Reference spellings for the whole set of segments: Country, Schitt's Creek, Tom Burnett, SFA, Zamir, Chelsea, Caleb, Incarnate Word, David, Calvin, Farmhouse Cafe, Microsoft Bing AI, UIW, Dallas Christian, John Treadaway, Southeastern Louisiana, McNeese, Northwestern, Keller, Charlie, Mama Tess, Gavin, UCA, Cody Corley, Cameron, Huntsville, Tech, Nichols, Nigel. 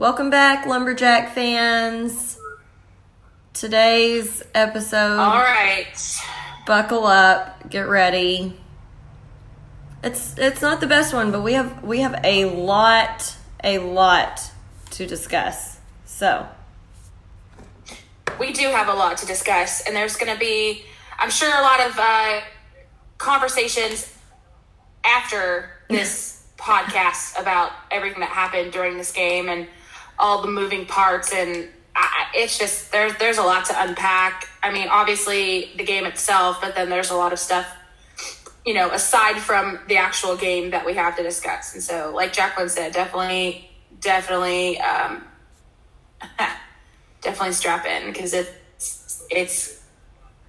Welcome back, Lumberjack fans. Today's episode. All right. Buckle up. Get ready. It's not the best one, but we have a lot to discuss. So we do have a lot to discuss, and there's going to be, I'm sure, a lot of conversations after this podcast about everything that happened during this game and all the moving parts, and it's just there's a lot to unpack. I mean, obviously the game itself, but then there's a lot of stuff, you know, aside from the actual game that we have to discuss. And so, like Jacqueline said, definitely strap in, because it's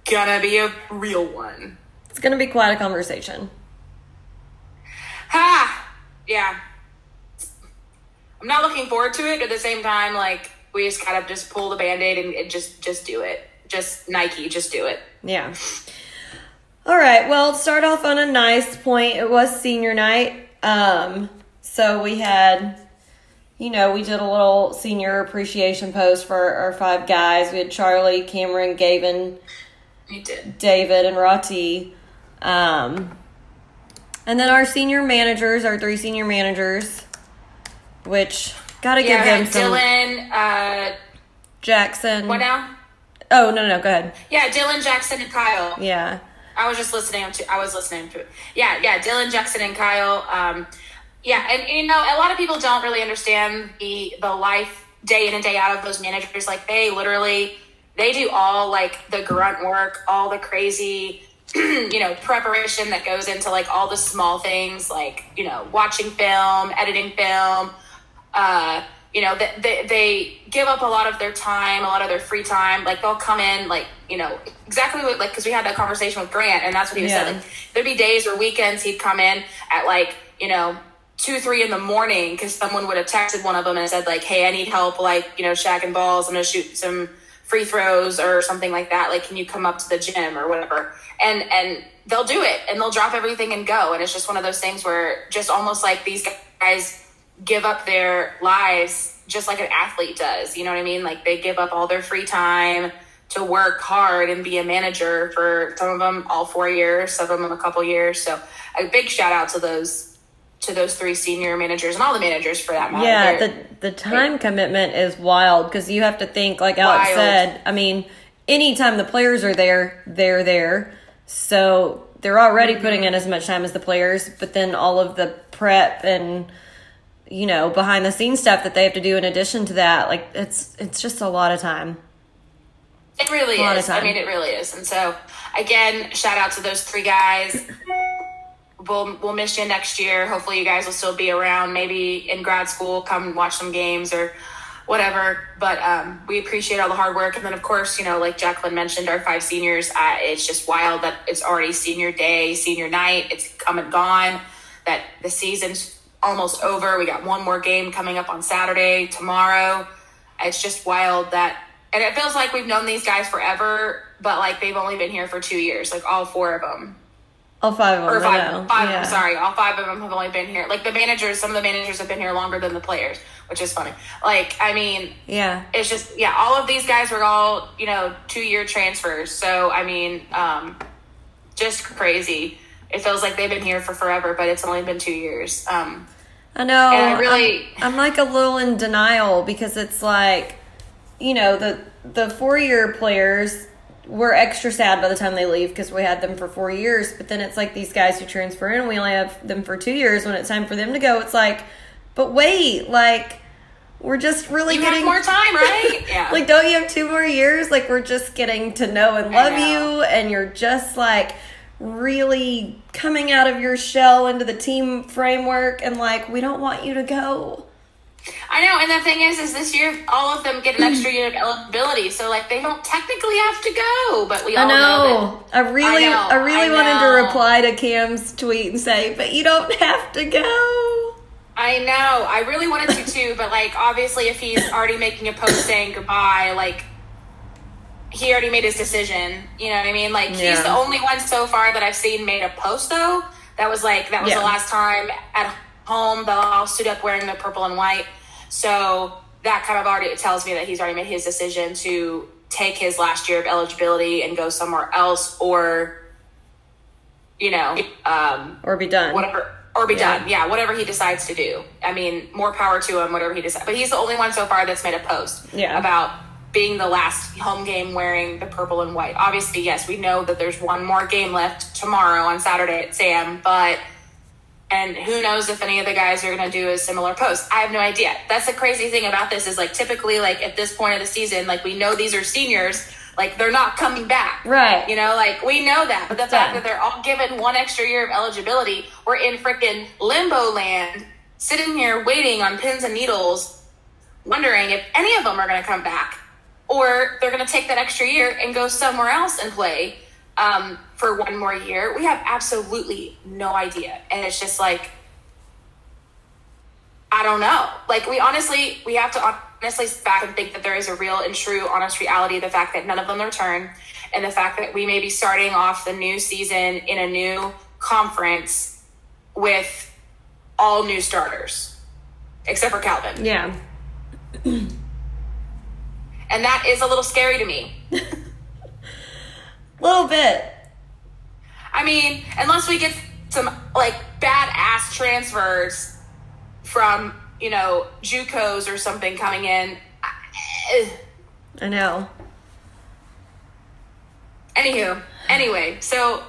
gonna be a real one. It's gonna be quite a conversation. Ha! Yeah. I'm not looking forward to it, but at the same time, like, we just kind of just pull the Band-Aid and just do it. Just Nike, just do it. Yeah. All right, well, start off on a nice point. It was senior night, so we had, you know, we did a little senior appreciation post for our five guys. We had Charlie, Cameron, Gavin, David, and Rati. And then our senior managers, our three senior managers, which gotta give them Dylan, some. Dylan Jackson. What now? Oh no, go ahead. Yeah, Dylan Jackson and Kyle. Yeah. I was listening to it. Yeah, Dylan Jackson and Kyle. And you know, a lot of people don't really understand the life day in and day out of those managers. Like, they literally, they do all, like, the grunt work, all the crazy, you know, preparation that goes into, like, all the small things, like, you know, watching film, editing film. You know, they give up a lot of their time, a lot of their free time. Like, they'll come in, like, you know, exactly what, like, because we had that conversation with Grant, and that's what he was saying. Like, there'd be days or weekends he'd come in at, like, you know, 2-3 in the morning, because someone would have texted one of them and said, like, hey, I need help, like, you know, shagging balls. I'm going to shoot some free throws or something like that. Like, can you come up to the gym or whatever? And they'll do it, and they'll drop everything and go. And it's just one of those things where just almost like these guys give up their lives just like an athlete does. You know what I mean? Like, they give up all their free time to work hard and be a manager, for some of them all 4 years, some of them a couple years. So a big shout out to those three senior managers, and all the managers for that matter. Yeah, the time commitment is wild, because you have to think, like Alex said, I mean, anytime the players are there, they're there. So they're already putting in as much time as the players, but then all of the prep and, you know, behind the scenes stuff that they have to do in addition to that, like, it's just a lot of time. It really is. I mean, it really is. And so, again, shout out to those three guys. We'll miss you next year. Hopefully you guys will still be around, maybe in grad school, come watch some games or whatever. But we appreciate all the hard work. And then, of course, you know, like Jacqueline mentioned, our five seniors, it's just wild that it's already senior day, senior night. It's come and gone, that the season's almost over. We got one more game coming up on Saturday, tomorrow. It's just wild that, and it feels like we've known these guys forever, but, like, they've only been here for 2 years, like, all four of them. All five of them. Or five yeah. All five of them have only been here. Like, the managers, some of the managers have been here longer than the players, which is funny. Like, I mean, yeah, it's just, yeah, all of these guys were all, you know, 2-year transfers. So, I mean, just crazy. It feels like they've been here for forever, but it's only been 2 years. I know. And I really, I'm like a little in denial, because it's like, you know, the 4-year players were extra sad by the time they leave, because we had them for 4 years. But then it's like these guys who transfer in, we only have them for 2 years. When it's time for them to go, it's like, but wait, like, we're just really you have more time, right? Yeah. Like, don't you have 2 more years? Like, we're just getting to know and love you, and you're just like really coming out of your shell into the team framework, and, like, we don't want you to go. I know, and the thing is this year all of them get an extra year of eligibility, so, like, they don't technically have to go, but we all know that. I really wanted to reply to Cam's tweet and say, but you don't have to go. I know, I really wanted to too, but, like, obviously if he's already making a post saying goodbye, like, he already made his decision. You know what I mean? Like, he's the only one so far that I've seen made a post, though. That was the last time at home they'll all suit up wearing the purple and white. So that kind of already tells me that he's already made his decision to take his last year of eligibility and go somewhere else, or, you know, or be done, whatever, or be done. Yeah. Whatever he decides to do. I mean, more power to him, whatever he decides, but he's the only one so far that's made a post about being the last home game wearing the purple and white. Obviously, yes, we know that there's one more game left tomorrow on Saturday at Sam, but, and who knows if any of the guys are going to do a similar post. I have no idea. That's the crazy thing about this is, like, typically, like, at this point of the season, like, we know these are seniors. Like, they're not coming back. Right. You know, like, we know that. But the fact that they're all given one extra year of eligibility, we're in freaking limbo land, sitting here waiting on pins and needles, wondering if any of them are going to come back, or they're going to take that extra year and go somewhere else and play for one more year. We have absolutely no idea. And it's just like, I don't know. Like, we have to honestly sit back and think that there is a real and true, honest reality, the fact that none of them return, and the fact that we may be starting off the new season in a new conference with all new starters, except for Calvin. Yeah. And that is a little scary to me. Little bit. I mean, unless we get some, like, badass transfers from, you know, JUCOs or something coming in. I know. Anyway, so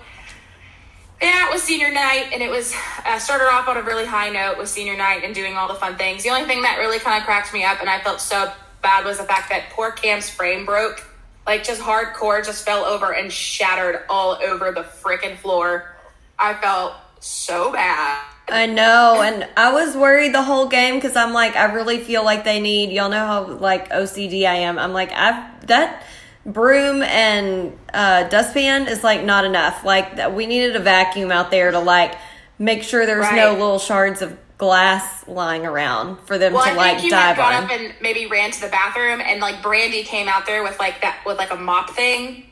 yeah, it was senior night, and it was started off on a really high note with senior night and doing all the fun things. The only thing that really kind of cracked me up, and I felt so bad, was the fact that poor Cam's frame broke, like, just hardcore, just fell over and shattered all over the freaking floor. I felt so bad. I know, and I was worried the whole game because I'm like, I really feel like they need, y'all know how, like, OCD I am. I'm like, that broom and dustpan is, like, not enough. Like, we needed a vacuum out there to, like, make sure there's no little shards of glass lying around for them to, like, dive on. Well, I think you had got up and maybe ran to the bathroom, and, like, Brandy came out there with, like, that, with, like, a mop thing.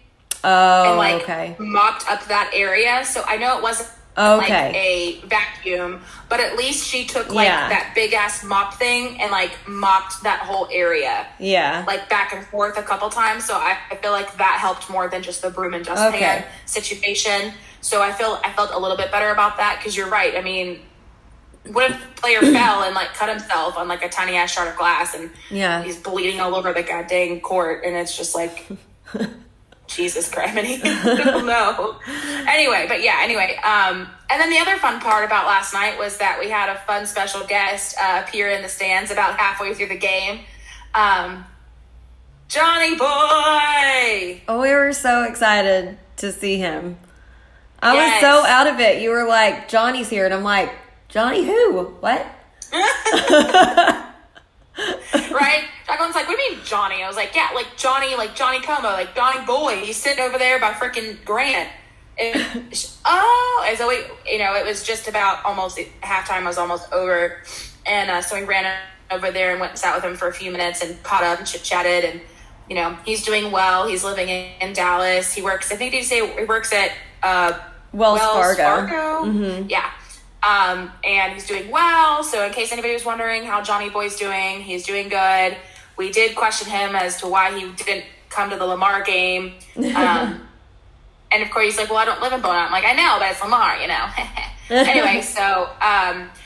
Oh, and, like, mopped up that area. So I know it wasn't like a vacuum, but at least she took, like, that big ass mop thing and, like, mopped that whole area. Yeah, like, back and forth a couple times. So I feel like that helped more than just the broom and dustpan situation. So I felt a little bit better about that, because you're right. I mean, what if the player fell and, like, cut himself on, like, a tiny ass shard of glass, and he's bleeding all over the goddamn court, and it's just like, Jesus Christ, many people know. Anyway, but yeah, anyway. And then the other fun part about last night was that we had a fun special guest appear in the stands about halfway through the game. Johnny Boy! Oh, we were so excited to see him. I was so out of it. You were like, Johnny's here, and I'm like, Johnny who? What? Right? Everyone's like, what do you mean Johnny? I was like, yeah, like Johnny Como, like Johnny Boy. He's sitting over there by freaking Grant. And so we, you know, it was just about almost halftime was almost over. And so we ran over there and went and sat with him for a few minutes and caught up and chit-chatted. And, you know, he's doing well. He's living in Dallas. He works, I think they say he works at Wells Fargo. Mm-hmm. Yeah. And he's doing well. So in case anybody was wondering how Johnny Boy's doing, he's doing good. We did question him as to why he didn't come to the Lamar game. And of course he's like, well, I don't live in Beaumont. I'm like, I know, but it's Lamar, you know. Anyway, so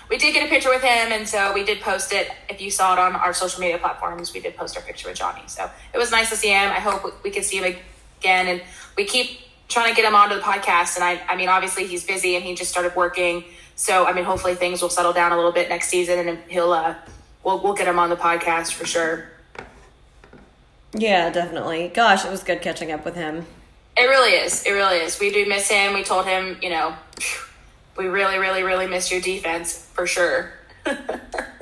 we did get a picture with him, and so we did post it. If you saw it on our social media platforms, we did post our picture with Johnny. So it was nice to see him. I hope we can see him again. And we keep trying to get him onto the podcast. And I mean, obviously he's busy and he just started working. So, I mean, hopefully things will settle down a little bit next season, and we'll get him on the podcast for sure. Yeah, definitely. Gosh, it was good catching up with him. It really is. We do miss him. We told him, you know, we really, really, really miss your defense for sure.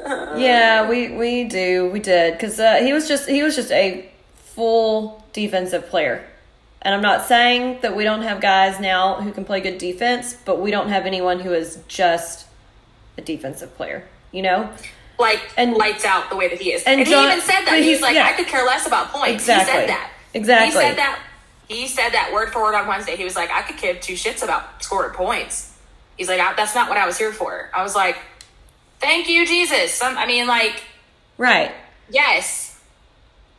Yeah, we do. We did. Because he was just a full defensive player. And I'm not saying that we don't have guys now who can play good defense, but we don't have anyone who is just a defensive player, you know? Like, and lights out the way that he is. And he even said that. He's like, I could care less about points. Exactly. He said that. Exactly. He said that word for word on Wednesday. He was like, I could give two shits about scoring points. He's like, that's not what I was here for. I was like, thank you, Jesus. I mean, like. Right. Yes.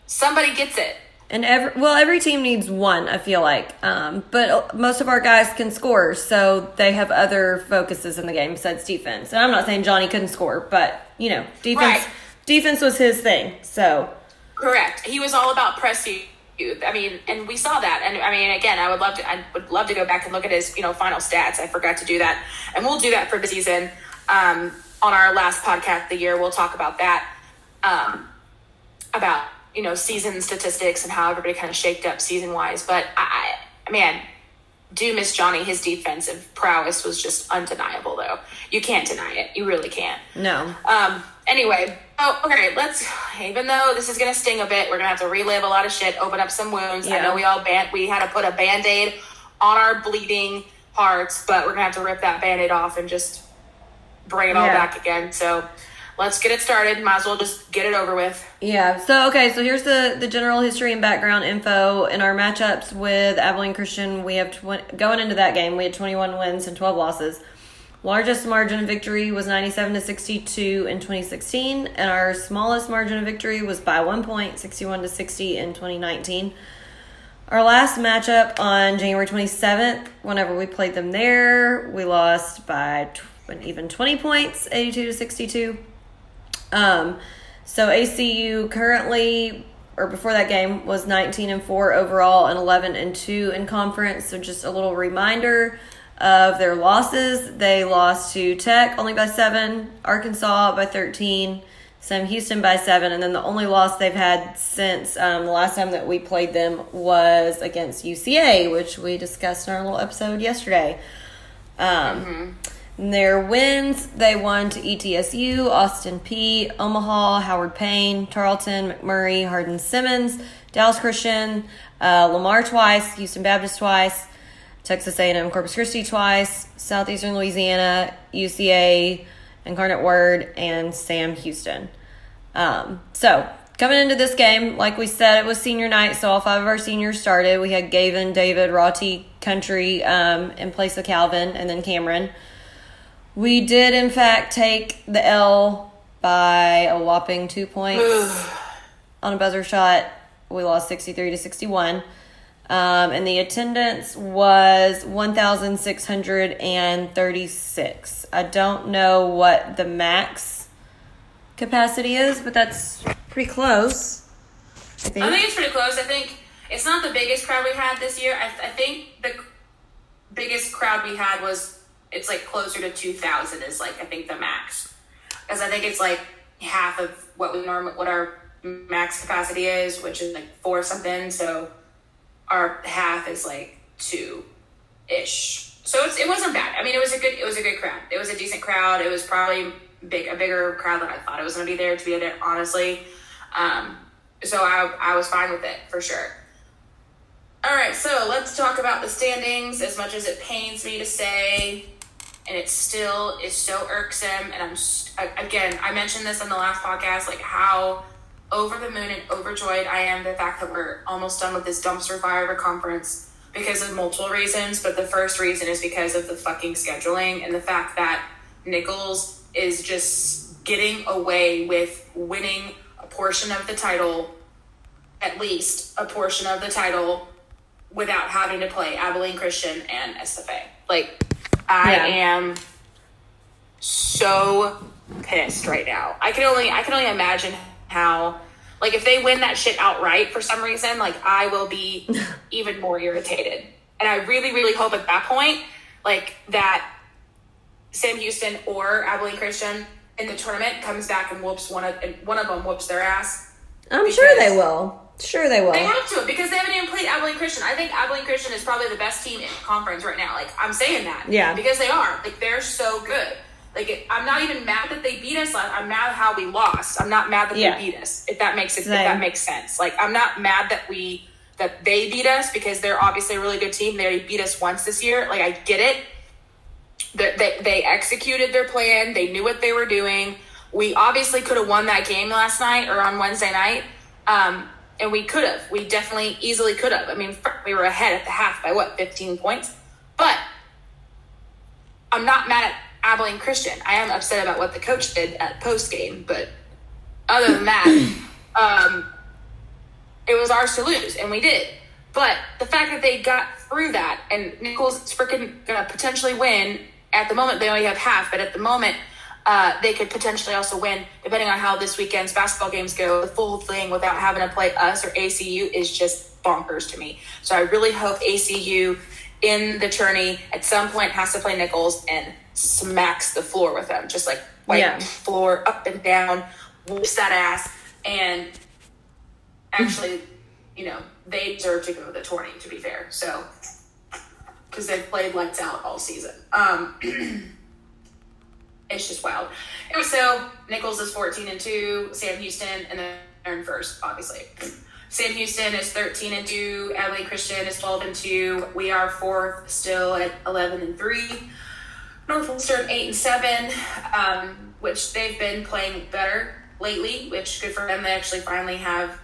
Somebody gets it. And every team needs one, I feel like. But most of our guys can score, so they have other focuses in the game besides defense. And I'm not saying Johnny couldn't score, but, you know, defense was his thing, so. Correct. He was all about press youth. I mean, and we saw that. And, I mean, again, I would love to go back and look at his, you know, final stats. I forgot to do that. And we'll do that for the season. On our last podcast of the year, we'll talk about that, about, you know, season statistics and how everybody kind of shaked up season-wise. But, I do miss Johnny. His defensive prowess was just undeniable, though. You can't deny it. You really can't. No. Anyway, even though this is going to sting a bit, we're going to have to relive a lot of shit, open up some wounds. Yeah. I know we had to put a Band-Aid on our bleeding hearts, but we're going to have to rip that Band-Aid off and just bring it all back again. So let's get it started. Might as well just get it over with. Yeah. So, so here's the general history and background info. In our matchups with Abilene Christian, we have going into that game, we had 21 wins and 12 losses. Largest margin of victory was 97-62 in 2016, and our smallest margin of victory was by 1 point, 61-60 in 2019. Our last matchup on January 27th, whenever we played them there, we lost by even 20 points, 82-62. So ACU currently, or before that game, was 19-4 overall and 11-2 in conference. So just a little reminder of their losses. They lost to Tech only by 7, Arkansas by 13, Sam Houston by 7, and then the only loss they've had since the last time that we played them was against UCA, which we discussed in our little episode yesterday. Their wins, they won to ETSU, Austin P, Omaha, Howard Payne, Tarleton, McMurray, Hardin-Simmons, Dallas Christian, Lamar twice, Houston Baptist twice, Texas A&M Corpus Christi twice, Southeastern Louisiana, UCA, Incarnate Word, and Sam Houston. So, coming into this game, like we said, it was senior night, so all 5 of our seniors started. We had Gavin, David, Rati, Country, in place of Calvin, and then Cameron. We did, in fact, take the L by a whopping 2 points on a buzzer shot. We lost 63-61. And the attendance was 1,636. I don't know what the max capacity is, but that's pretty close. I think it's pretty close. I think it's not the biggest crowd we had this year. I think the biggest crowd we had was... It's like closer to 2,000 is like, I think the max, because I think it's like half of what our max capacity is, which is like 4 something. So our half is like 2-ish. So it wasn't bad. I mean, it was a good crowd. It was a decent crowd. It was probably a bigger crowd than I thought it was going to be there, to be there, honestly. So I was fine with it for sure. All right. So let's talk about the standings, as much as it pains me to say. And it still is so irksome. And I mentioned this on the last podcast, like how over the moon and overjoyed I am the fact that we're almost done with this dumpster fire of a conference, because of multiple reasons. But the first reason is because of the fucking scheduling and the fact that Nichols is just getting away with winning a portion of the title, at least a portion of the title, without having to play Abilene Christian and SFA. Like, I am so pissed right now. I can only imagine how, like, if they win that shit outright for some reason, like, I will be even more irritated. And I really, really hope at that point, like, that Sam Houston or Abilene Christian in the tournament comes back and whoops their ass. I'm sure they will. Sure they will. They have to, because they haven't even played Abilene Christian. I think Abilene Christian is probably the best team in the conference right now. Like, I'm saying that. Yeah. Because they are. Like, they're so good. Like, I'm not even mad that they beat us. I'm mad how we lost. I'm not mad that they beat us, if that makes sense. Like, I'm not mad that they beat us, because they're obviously a really good team. They already beat us once this year. Like, I get it. They executed their plan. They knew what they were doing. We obviously could have won that game last night or on Wednesday night. And we could have. We definitely easily could have. I mean, we were ahead at the half by, 15 points? But I'm not mad at Abilene Christian. I am upset about what the coach did at post-game. But other than that, It was ours to lose, and we did. But the fact that they got through that, and Nichols is freaking going to potentially win. At the moment, they only have half, but at the moment, they could potentially also win, depending on how this weekend's basketball games go. The full thing without having to play us or ACU is just bonkers to me. So I really hope ACU in the tourney at some point has to play Nichols and smacks the floor with them, just like white floor up and down, whoops that ass, and actually, you know, they deserve to go to the tourney, to be fair. So, because they've played lights out all season. It's just wild. Anyway, so Nichols is 14-2, Sam Houston, and then they're in first, obviously. Sam Houston is 13-2, Abilene Christian is 12-2, we are fourth still at 11-3, Northwestern 8-7, which they've been playing better lately, which good for them. They actually finally have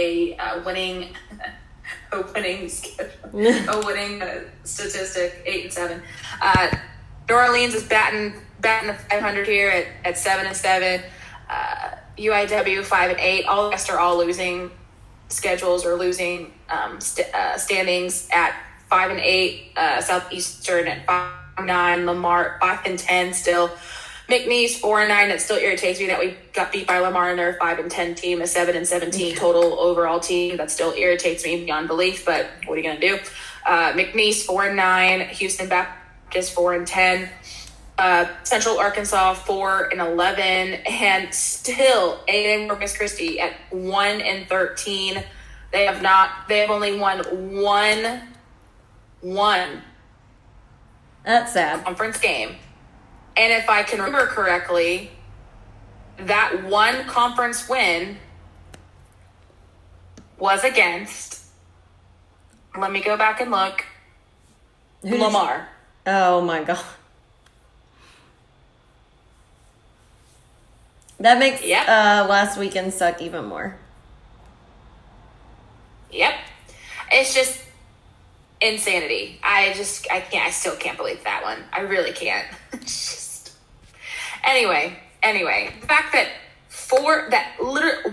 a winning a winning statistic, 8-7. New Orleans is batting the 500 here at 7-7. UIW 5-8. All the rest are all losing schedules or losing standings at 5-8. Southeastern at 5-9. Lamar 5-10 still. McNeese 4-9. It still irritates me that we got beat by Lamar, and their 5-10 team, a 7-17 total overall team. That still irritates me beyond belief. But what are you gonna do? McNeese 4-9. Houston Baptist 4-10. Central Arkansas 4-11, and still A&M Corpus Christi at 1-13. They have not. They have only won one. That's sad. Conference game. And if I can remember correctly, that one conference win was against, let me go back and look, Lamar. Oh, my God. That makes last weekend suck even more. Yep. It's just insanity. I still can't believe that one. I really can't. Anyway, the fact that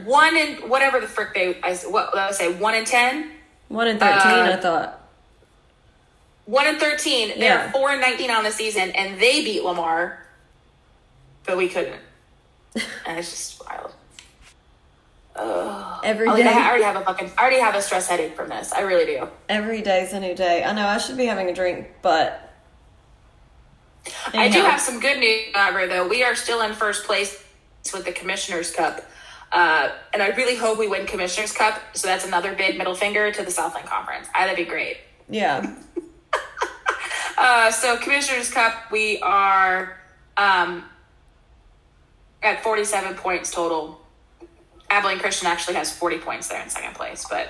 one and whatever the frick I would say 1-10, 1-13, I thought 1-13. They're 4-19 on the season, and they beat Lamar, but we couldn't. And it's just wild. Ugh. Every day. I already have a stress headache from this. I really do. Every day's a new day. I know I should be having a drink, but. Anyhow. I do have some good news, however, though. We are still in first place with the Commissioner's Cup. And I really hope we win Commissioner's Cup. So that's another big middle finger to the Southland Conference. That'd be great. Yeah. So Commissioner's Cup, we are at 47 points total. Abilene Christian actually has 40 points there in second place. But,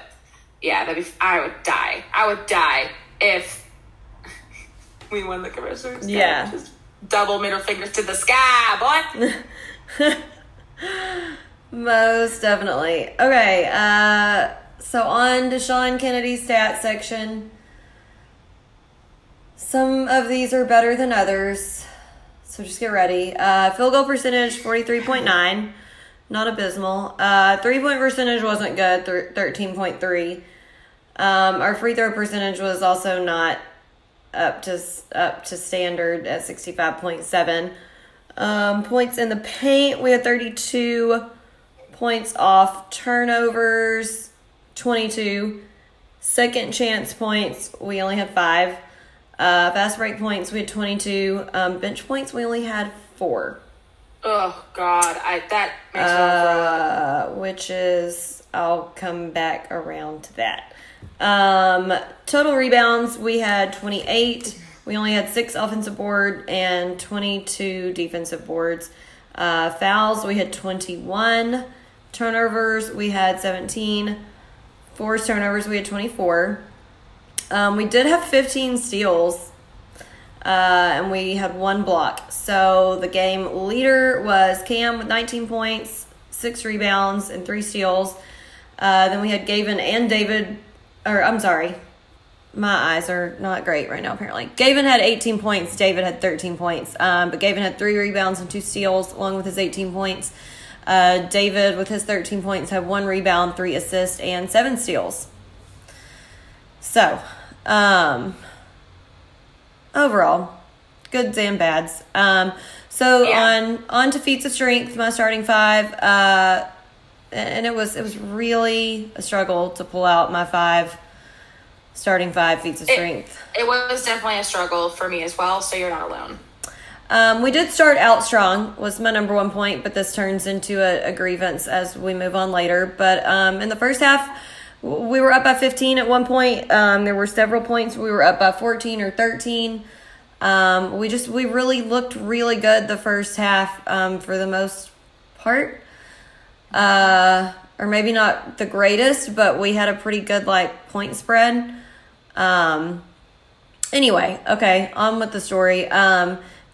yeah, I would die. I would die if we won the Commissioner's Cup. Yeah. Just double middle fingers to the sky, boy. Most definitely. Okay, so on to Sean Kennedy's stat section. Some of these are better than others, so just get ready. Field goal percentage, 43.9. Not abysmal. Three-point percentage wasn't good, 13.3. Our free throw percentage was also not up to standard at 65.7. Points in the paint, we had 32 points off turnovers, 22. Second chance points, we only had 5. Fast break points, we had 22. Bench points, we only had 4. Oh, God. That makes me cry. Which is, I'll come back around to that. Total rebounds, we had 28. We only had 6 offensive board and 22 defensive boards. Fouls, we had 21. Turnovers, we had 17. Forced turnovers, we had 24. We did have 15 steals, and we had 1 block. So the game leader was Cam with 19 points, 6 rebounds, and 3 steals. Then we had Gavin and David. My eyes are not great right now, apparently. Gavin had 18 points. David had 13 points. But Gavin had 3 rebounds and 2 steals along with his 18 points. David, with his 13 points, had 1 rebound, 3 assists, and 7 steals. So, overall, goods and bads. On to feats of strength, my starting five, and it was really a struggle to pull out my starting five feats of strength. It was definitely a struggle for me as well, so you're not alone. We did start out strong, was my number 1 point, but this turns into a grievance as we move on later. But in the first half, we were up by 15 at one point. There were several points we were up by 14 or 13. We really looked really good the first half for the most part. Or maybe not the greatest, but we had a pretty good point spread. Anyway, okay, on with the story.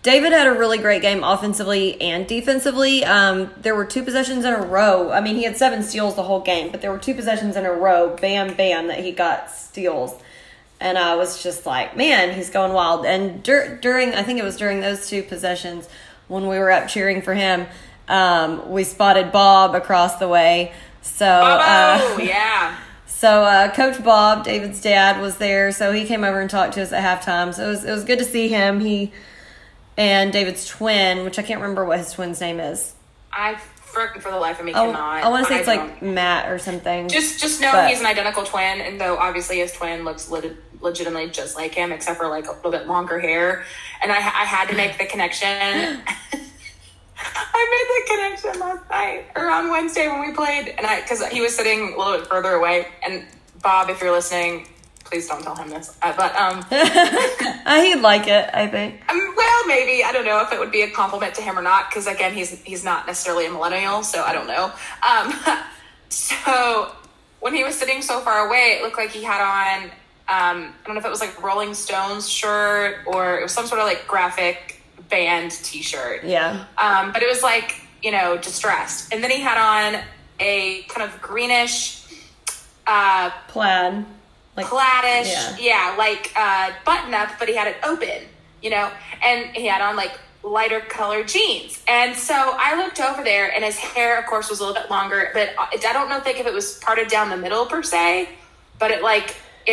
David had a really great game offensively and defensively. There were 2 possessions in a row. I mean, he had 7 steals the whole game, but there were 2 possessions in a row, bam, bam, that he got steals. And I was just like, man, he's going wild. And during those 2 possessions when we were up cheering for him, we spotted Bob across the way. So, Coach Bob, David's dad, was there. So he came over and talked to us at halftime. So it was good to see him. He and David's twin, which I can't remember what his twin's name is. I freaking for the life of me cannot. I want to say it's Matt or something. Just know he's an identical twin, and though obviously his twin looks legitimately just like him, except for a little bit longer hair. And I had to make the connection. I made the connection last night or on Wednesday when we played, and because he was sitting a little bit further away. And Bob, if you're listening, please don't tell him this. He'd like it, I think. Well, maybe. I don't know if it would be a compliment to him or not, because, again, he's not necessarily a millennial, so I don't know. So when he was sitting so far away, it looked like he had on, I don't know if it was Rolling Stones shirt or it was some sort of graphic band T-shirt. Yeah. But it was distressed. And then he had on a kind of greenish plaid. Plaidish, button up, but he had it open, and he had on lighter colored jeans. And so I looked over there, and his hair, of course, was a little bit longer, but I don't know if it was parted down the middle per se, but it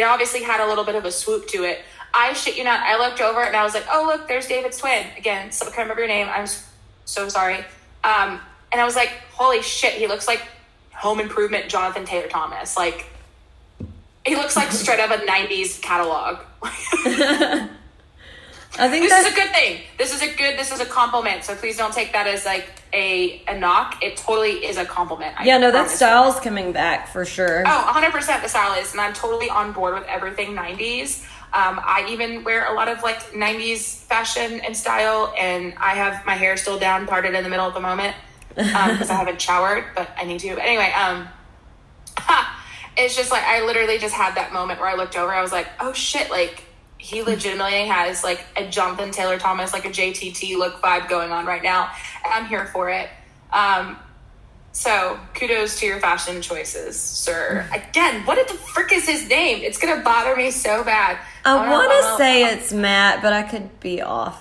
obviously had a little bit of a swoop to it. I shit you not, I looked over and I was like, oh, look, there's David's twin. Again, so I can't remember your name. I'm so sorry. And I was like, holy shit, he looks like Home Improvement Jonathan Taylor Thomas. He looks straight up a 90s catalog. I think this is a good thing. This is a compliment. So please don't take that as a knock. It totally is a compliment. That style's coming back for sure. Oh, 100% the style is. And I'm totally on board with everything 90s. I even wear a lot of 90s fashion and style. And I have my hair still down, parted in the middle at the moment. Because I haven't showered, but I need to. Anyway, it's just I literally just had that moment where I looked over. I was like, oh, shit. He legitimately has a Jonathan Taylor Thomas, a JTT look vibe going on right now. And I'm here for it. So kudos to your fashion choices, sir. Again, what the frick is his name? It's going to bother me so bad. I want to say it's Matt, but I could be off.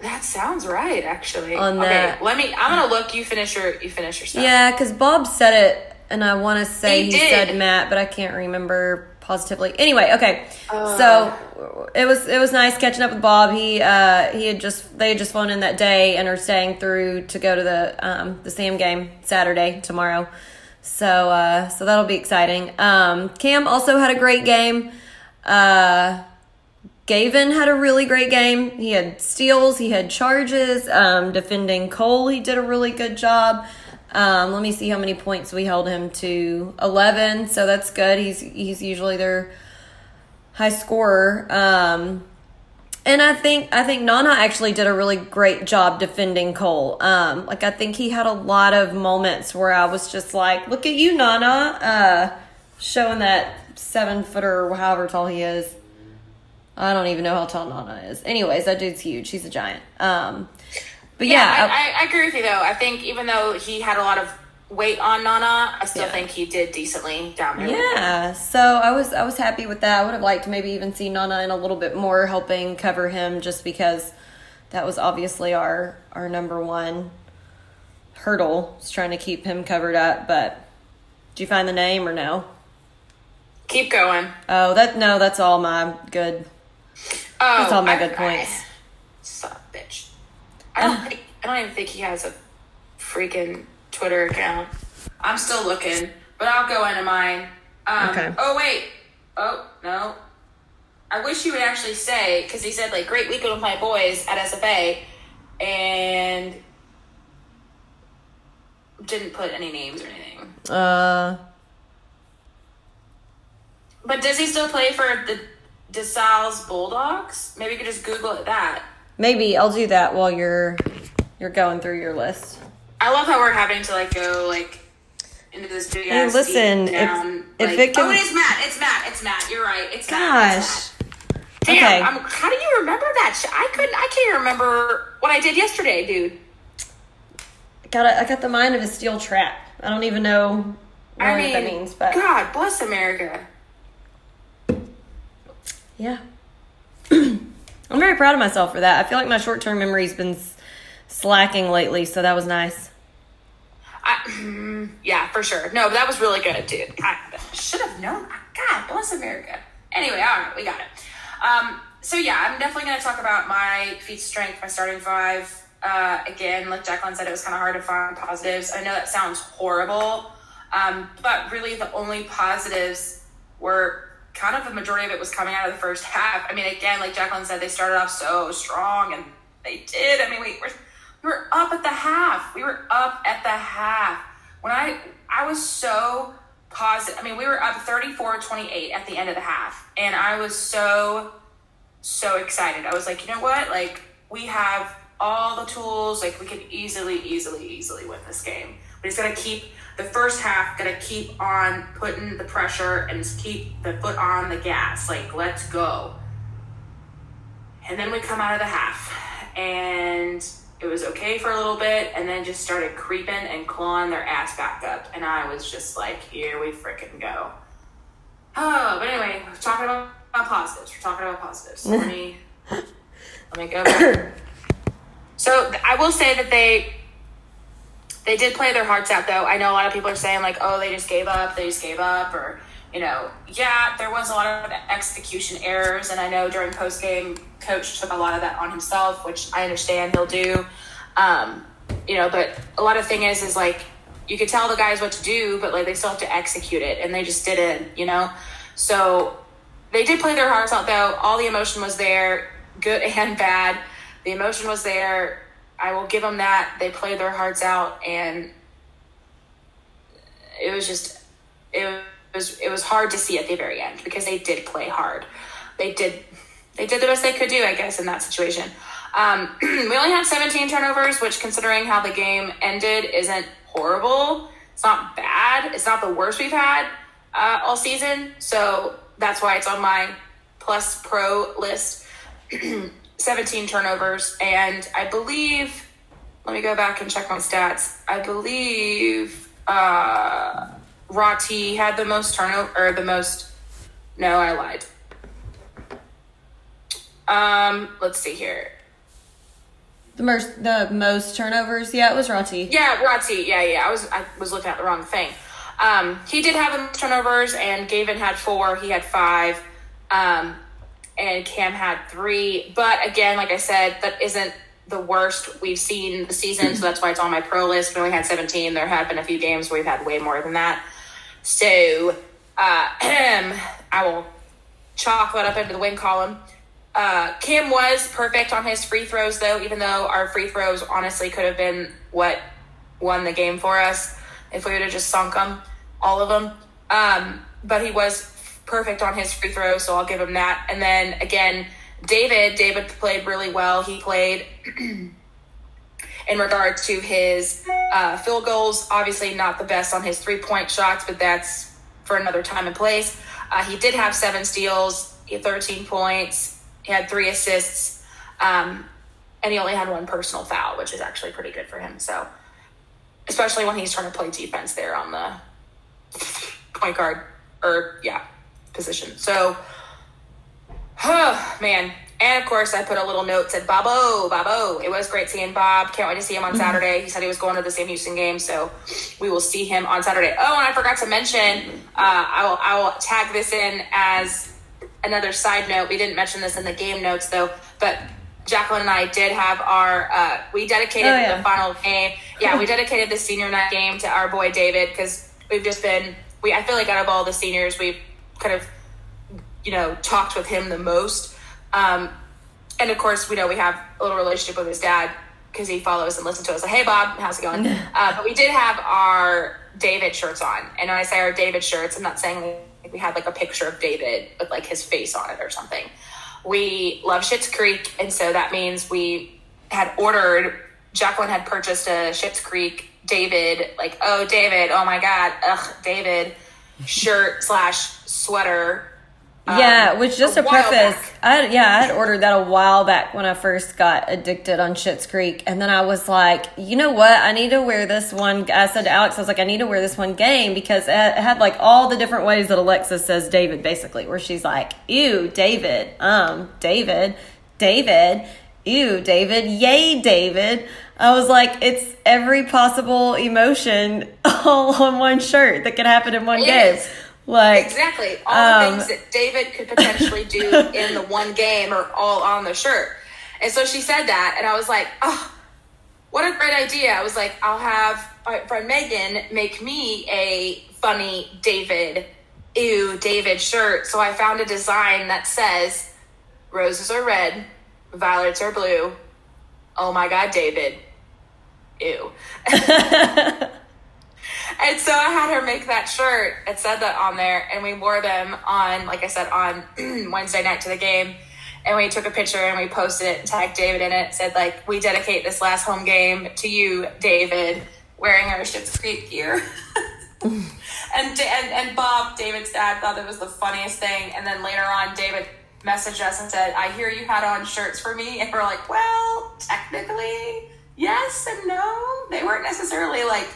That sounds right, actually. Okay, I'm going to look. You finish your stuff. Yeah, because Bob said it. And I want to say he said Matt, but I can't remember positively. Anyway, okay. So it was nice catching up with Bob. They had just flown in that day and are staying through to go to the Sam game Saturday tomorrow. So that'll be exciting. Cam also had a great game. Gavin had a really great game. He had steals. He had charges. Defending Cole, he did a really good job. Let me see how many points we held him to 11. So that's good. He's usually their high scorer. And I think Nana actually did a really great job defending Cole. I think he had a lot of moments where I was just like, look at you, Nana, showing that 7-footer, however tall he is. I don't even know how tall Nana is. Anyways, that dude's huge. He's a giant. But I agree with you, though. I think even though he had a lot of weight on Nana, I still think he did decently down there. Yeah, so I was happy with that. I would have liked to maybe even see Nana in a little bit more helping cover him just because that was obviously our number one Hurdle. I was trying to keep him covered up, but did you find the name or no? Keep going. Oh, that's all my good. Oh, that's all my good points. Son of a bitch. I don't even think he has a freaking Twitter account. I'm still looking, but I'll go into mine. Okay. Oh wait. Oh no. I wish you would actually say, because he said, like, great weekend with my boys at SFA, and didn't put any names or anything. But does he still play for the DeSalle's Bulldogs? Maybe you could just Google it that. Maybe. I'll do that while you're going through your list. I love how we're having to, like, go, like, into this big ass it's Matt. You're right. It's gosh. Matt. Damn. Okay. How do you remember that? I can't remember what I did yesterday, dude. I got the mind of a steel trap. I don't even know what that means, but God bless America. Yeah. I'm very proud of myself for that. I feel like my short-term memory's been slacking lately, so that was nice. Yeah, for sure. No, but that was really good, dude. I should have known. God bless America. Anyway, all right, we got it. So, yeah, I'm definitely going to talk about my feet strength, my starting five. Again, like Jacqueline said, it was kind of hard to find positives. I know that sounds horrible, but really the only positives were kind of the majority of it was coming out of the first half. I mean, again, like Jacqueline said, they started off so strong, and they did. I mean, we were up at the half. We were up at the half. When I was so positive. I mean, we were up 34-28 at the end of the half. And I was so excited. I was like, you know what? Like, we have all the tools. Like, we could easily win this game. We just got to keep the first half, got to keep on putting the pressure and just keep the foot on the gas. Like, let's go. And then we come out of the half. And it was okay for a little bit, and then just started creeping and clawing their ass back up. And I was just like, here we frickin' go. Oh, but anyway, we're talking about positives. Let me go back. So I will say that they did play their hearts out, though. I know a lot of people are saying, like, oh, they just gave up, or, you know, yeah, there was a lot of execution errors, and I know during post-game, Coach took a lot of that on himself, which I understand he'll do. You know, but a lot of thing is like, you could tell the guys what to do, but, like, they still have to execute it, and they just didn't, you know? So they did play their hearts out, though. All the emotion was there, good and bad. The emotion was there. I will give them that. They played their hearts out, and it was just – it was hard to see at the very end because they did play hard. They did the best they could do, I guess, in that situation. We only had 17 turnovers, which, considering how the game ended, isn't horrible. It's not bad. It's not the worst we've had all season. So that's why it's on my plus pro list. 17 turnovers. And I believe, let me go back and check my stats. I believe Rati had the most turnover, or the most, no, I lied. Let's see here. The most turnovers, yeah, it was Rati. Yeah, Rati. Yeah. I was looking at the wrong thing. He did have the most turnovers, and Gavin had 4. He had 5, and Cam had 3. But again, like I said, that isn't the worst we've seen the season, so that's why it's on my pro list. We only had 17. There have been a few games where we've had way more than that. So I will chalk that up into the win column. Cam was perfect on his free throws, though, even though our free throws honestly could have been what won the game for us if we would have just sunk them, all of them. But he was perfect on his free throws, so I'll give him that. And then, again, David played really well. He played in regards to his field goals. Obviously not the best on his three-point shots, but that's for another time and place. He did have 7 steals. He had 13 points. He had 3 assists, and he only had 1 personal foul, which is actually pretty good for him. So, especially when he's trying to play defense there on the point guard position. So, man, And, of course, I put a little note, said, Bobo. It was great seeing Bob. Can't wait to see him on Saturday. He said he was going to the Sam Houston game, so we will see him on Saturday. Oh, and I forgot to mention, I will tag this in as another side note. We didn't mention this in the game notes, though, but Jacqueline and I did have our we dedicated the final game. Yeah, we dedicated the senior night game to our boy David because we've just been – I feel like out of all the seniors, we've kind of, you know, talked with him the most. And of course, we know we have a little relationship with his dad because he follows and listens to us. Like, hey, Bob, how's it going? But we did have our David shirts on. And when I say our David shirts, I'm not saying we had like a picture of David with like his face on it or something. We love Schitt's Creek. And so that means we had ordered, Jacqueline had purchased a Schitt's Creek David, like, oh, David, oh my God, ugh, David shirt slash sweater. Yeah, which just a preface, I had ordered that a while back when I first got addicted on Schitt's Creek. And then I was like, you know what? I need to wear this one. I said to Alex, I was like, I need to wear this one game because it had like all the different ways that Alexa says David, basically, where she's like, ew, David, David, David, ew, David, yay, David. I was like, it's every possible emotion all on one shirt that could happen in one game. Like, exactly. All the things that David could potentially do in the one game are all on the shirt. And so she said that, and I was like, oh, what a great idea. I was like, I'll have my friend Megan make me a funny David, ew, David shirt. So I found a design that says, roses are red, violets are blue. Oh, my God, David. Ew. And so I had her make that shirt. It said that on there, and we wore them on, like I said, on Wednesday night to the game. And we took a picture and we posted it and tagged David in it. Said, like, we dedicate this last home game to you, David, wearing our Schitt's Creek gear. and Bob, David's dad, thought it was the funniest thing. And then later on, David messaged us and said, I hear you had on shirts for me. And we're like, well, technically, yes and no. They weren't necessarily like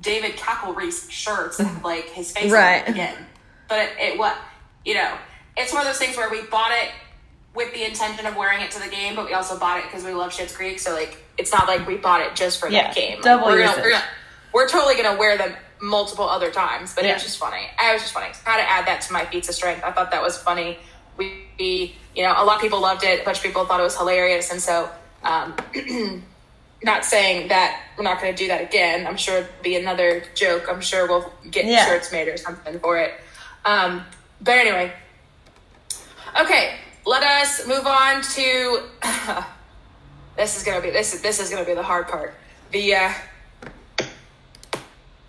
David Cackle-Reese shirts and like his face on it again. But it's one of those things where we bought it with the intention of wearing it to the game, but we also bought it because we love Schitt's Creek. So like, it's not like we bought it just for that game. We're totally gonna wear them multiple other times. But it was just funny. I had to add that to my pizza strength. I thought that was funny. We a lot of people loved it. A bunch of people thought it was hilarious, and so. Not saying that we're not going to do that again. I'm sure it'll be another joke. I'm sure we'll get shirts made or something for it. But anyway. Okay, let us move on to this is going to be the hard part. The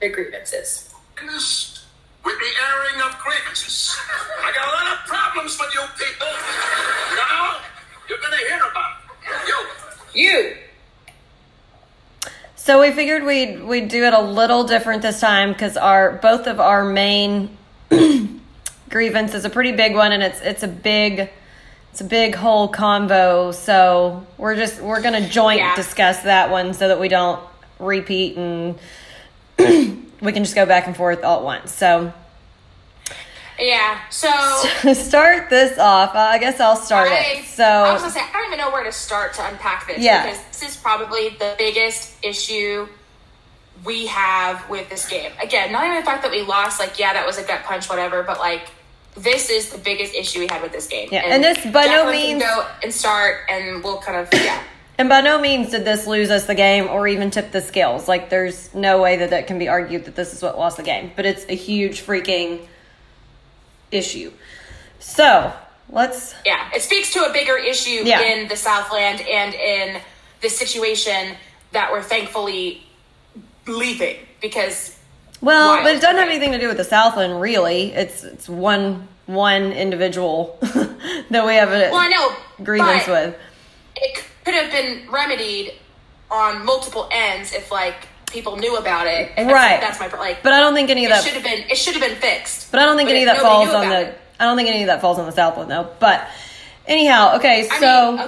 grievances. With the airing of grievances. I got a lot of problems with you people. Now you're going to hear about it. You. So we figured we'd do it a little different this time because both of our main grievance is a pretty big one, and it's a big whole combo. So we're gonna joint discuss that one so that we don't repeat and we can just go back and forth all at once. So So start this off. I guess I'll start it. So I was gonna say I don't even know where to start to unpack this because this is probably the biggest issue we have with this game. Again, not even the fact that we lost. Like, that was a gut punch, whatever. But like, this is the biggest issue we had with this game. Yeah, and this by no means go and start, and we'll kind of And by no means did this lose us the game or even tip the scales. Like, there's no way that can be argued that this is what lost the game. But it's a huge freaking issue. So it speaks to a bigger issue in the Southland and in the situation that we're thankfully leaving because but it doesn't have anything to do with the Southland really. It's one individual that we have a grievance with. It could have been remedied on multiple ends if people knew about it, and that's my like. But I don't think any of that should have been fixed. But I don't think any of that falls on the. I don't think any of that falls on the Southland though. But anyhow, okay. So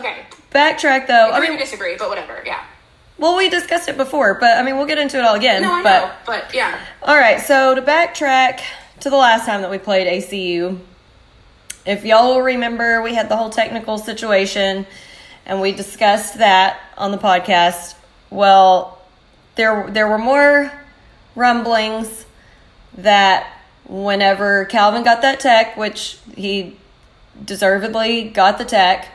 backtrack though. I mean, disagree, but whatever. Yeah. Well, we discussed it before, but I mean, we'll get into it all again. No, I know, but yeah. All right. So to backtrack to the last time that we played ACU, If y'all will remember, we had the whole technical situation, and we discussed that on the podcast. Well, there were more rumblings that whenever Calvin got that tech, which he deservedly got the tech,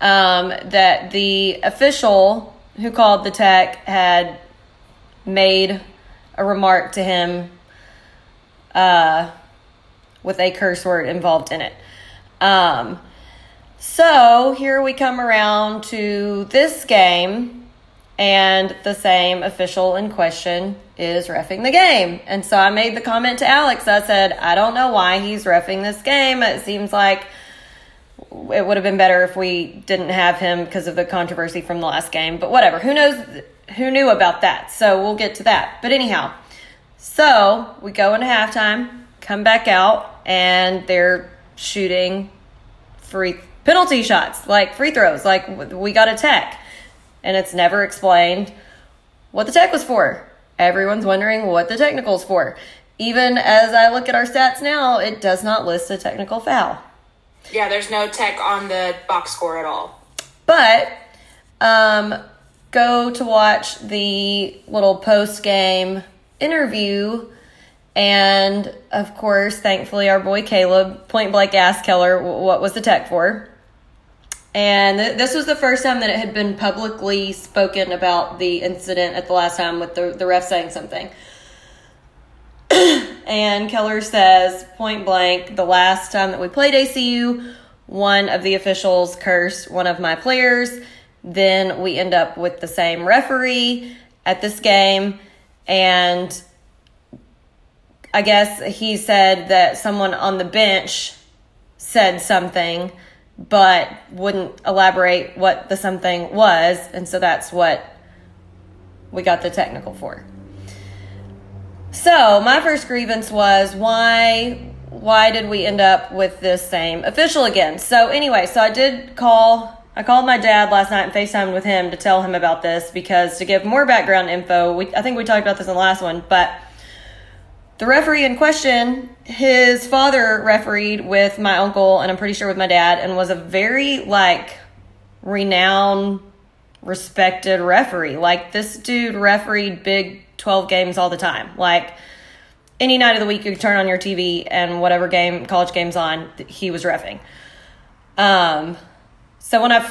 that the official who called the tech had made a remark to him with a curse word involved in it. So here we come around to this game, and the same official in question is reffing the game. And so I made the comment to Alex. I said, I don't know why he's reffing this game. It seems like it would have been better if we didn't have him because of the controversy from the last game. But whatever. Who knows? Who knew about that? So we'll get to that. But anyhow, so we go into halftime, come back out, and they're shooting free penalty shots, like free throws, like we got a tech. And it's never explained what the tech was for. Everyone's wondering what the technical's for. Even as I look at our stats now, it does not list a technical foul. Yeah, there's no tech on the box score at all. But go to watch the little post-game interview. And, of course, thankfully, our boy Caleb point-blank asked Keller what was the tech for. And this was the first time that it had been publicly spoken about the incident at the last time with the ref saying something. And Keller says, point blank, the last time that we played ACU, one of the officials cursed one of my players. Then we end up with the same referee at this game. And I guess he said that someone on the bench said something but wouldn't elaborate what the something was, and so that's what we got the technical for. So my first grievance was, why did we end up with this same official again? So anyway, so I called my dad last night and FaceTimed with him to tell him about this, because to give more background info, I think we talked about this in the last one, but the referee in question, his father refereed with my uncle, and I'm pretty sure with my dad, and was a very, renowned, respected referee. This dude refereed Big 12 games all the time. Any night of the week, you could turn on your TV, and whatever game, college game's on, he was reffing. So when I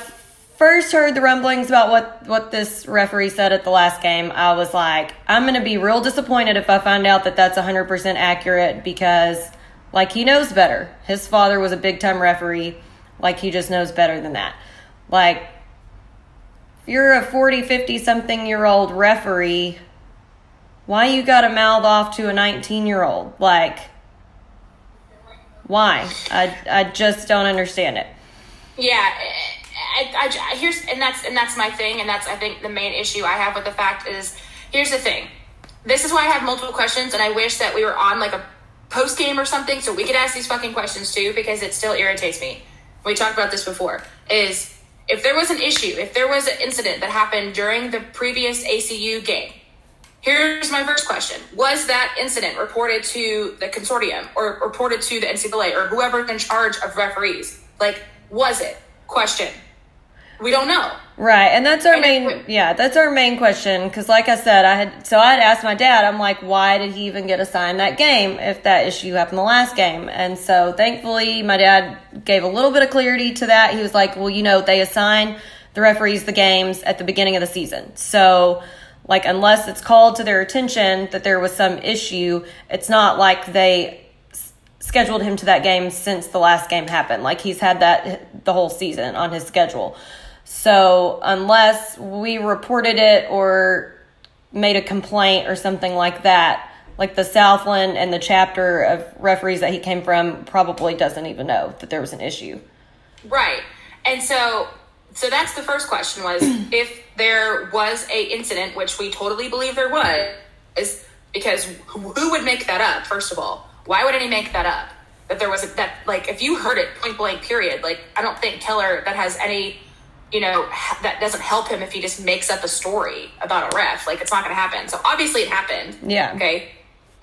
first heard the rumblings about what this referee said at the last game, I was like, I'm going to be real disappointed if I find out that that's 100% accurate, because, he knows better. His father was a big-time referee. He just knows better than that. If you're a 40, 50-something-year-old referee, why you got to mouth off to a 19-year-old? Why? I just don't understand it. Yeah, that's my thing, and that's, I think, the main issue I have with the fact is, here's the thing. This is why I have multiple questions, and I wish that we were on, a post-game or something so we could ask these fucking questions, too, because it still irritates me. We talked about this before, is if there was an issue, if there was an incident that happened during the previous ACU game, here's my first question. Was that incident reported to the consortium or reported to the NCAA or whoever's in charge of referees? Was it? Question. We don't know. Right. And that's our main question. Cause like I said, I had asked my dad, I'm like, why did he even get assigned that game if that issue happened the last game? And so thankfully my dad gave a little bit of clarity to that. He was like, well, they assign the referees the games at the beginning of the season. So unless it's called to their attention that there was some issue, it's not like they scheduled him to that game since the last game happened. He's had that the whole season on his schedule. So unless we reported it or made a complaint or something like that, the Southland and the chapter of referees that he came from probably doesn't even know that there was an issue. Right. And so that's the first question was, if there was a incident, which we totally believe there was, is because who would make that up, first of all? Why would any make that up? That there was if you heard it point blank, period. I don't think Keller that has any, that doesn't help him if he just makes up a story about a ref. It's not going to happen. So obviously it happened. Yeah. Okay.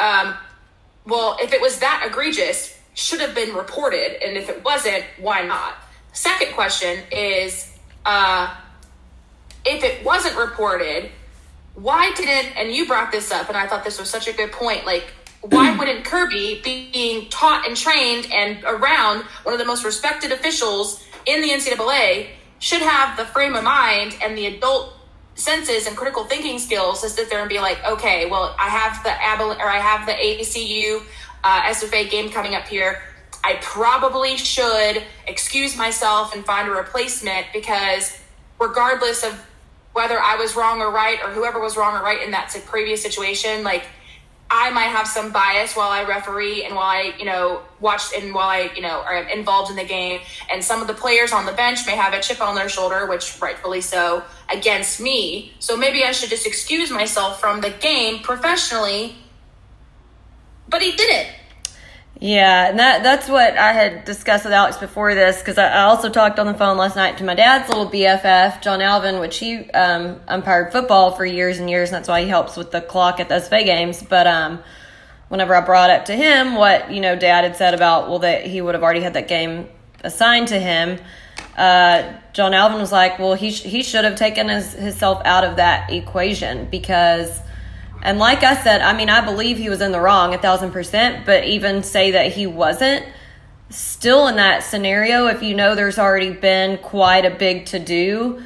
Well, if it was that egregious, should have been reported, and if it wasn't, why not? Second question is, if it wasn't reported, why didn't, and you brought this up, and I thought this was such a good point, like, why wouldn't Kirby be being taught and trained and around one of the most respected officials in the NCAA should have the frame of mind and the adult senses and critical thinking skills to sit there and be like, okay, well, I have the ACU SFA game coming up here. I probably should excuse myself and find a replacement, because regardless of whether I was wrong or right, or whoever was wrong or right in that previous situation, like, I might have some bias while I referee and while I, watch and while I, are involved in the game. And some of the players on the bench may have a chip on their shoulder, which rightfully so, against me. So maybe I should just excuse myself from the game professionally. But he didn't. Yeah, and that's what I had discussed with Alex before this, because I also talked on the phone last night to my dad's little BFF, John Alvin, which he umpired football for years and years, and that's why he helps with the clock at the SFA games. But whenever I brought up to him what, Dad had said about, well, that he would have already had that game assigned to him, John Alvin was like, well, he should have taken himself out of that equation, because – and like I said, I mean, I believe he was in the wrong 1,000%, but even say that he wasn't, still in that scenario, if there's already been quite a big to-do,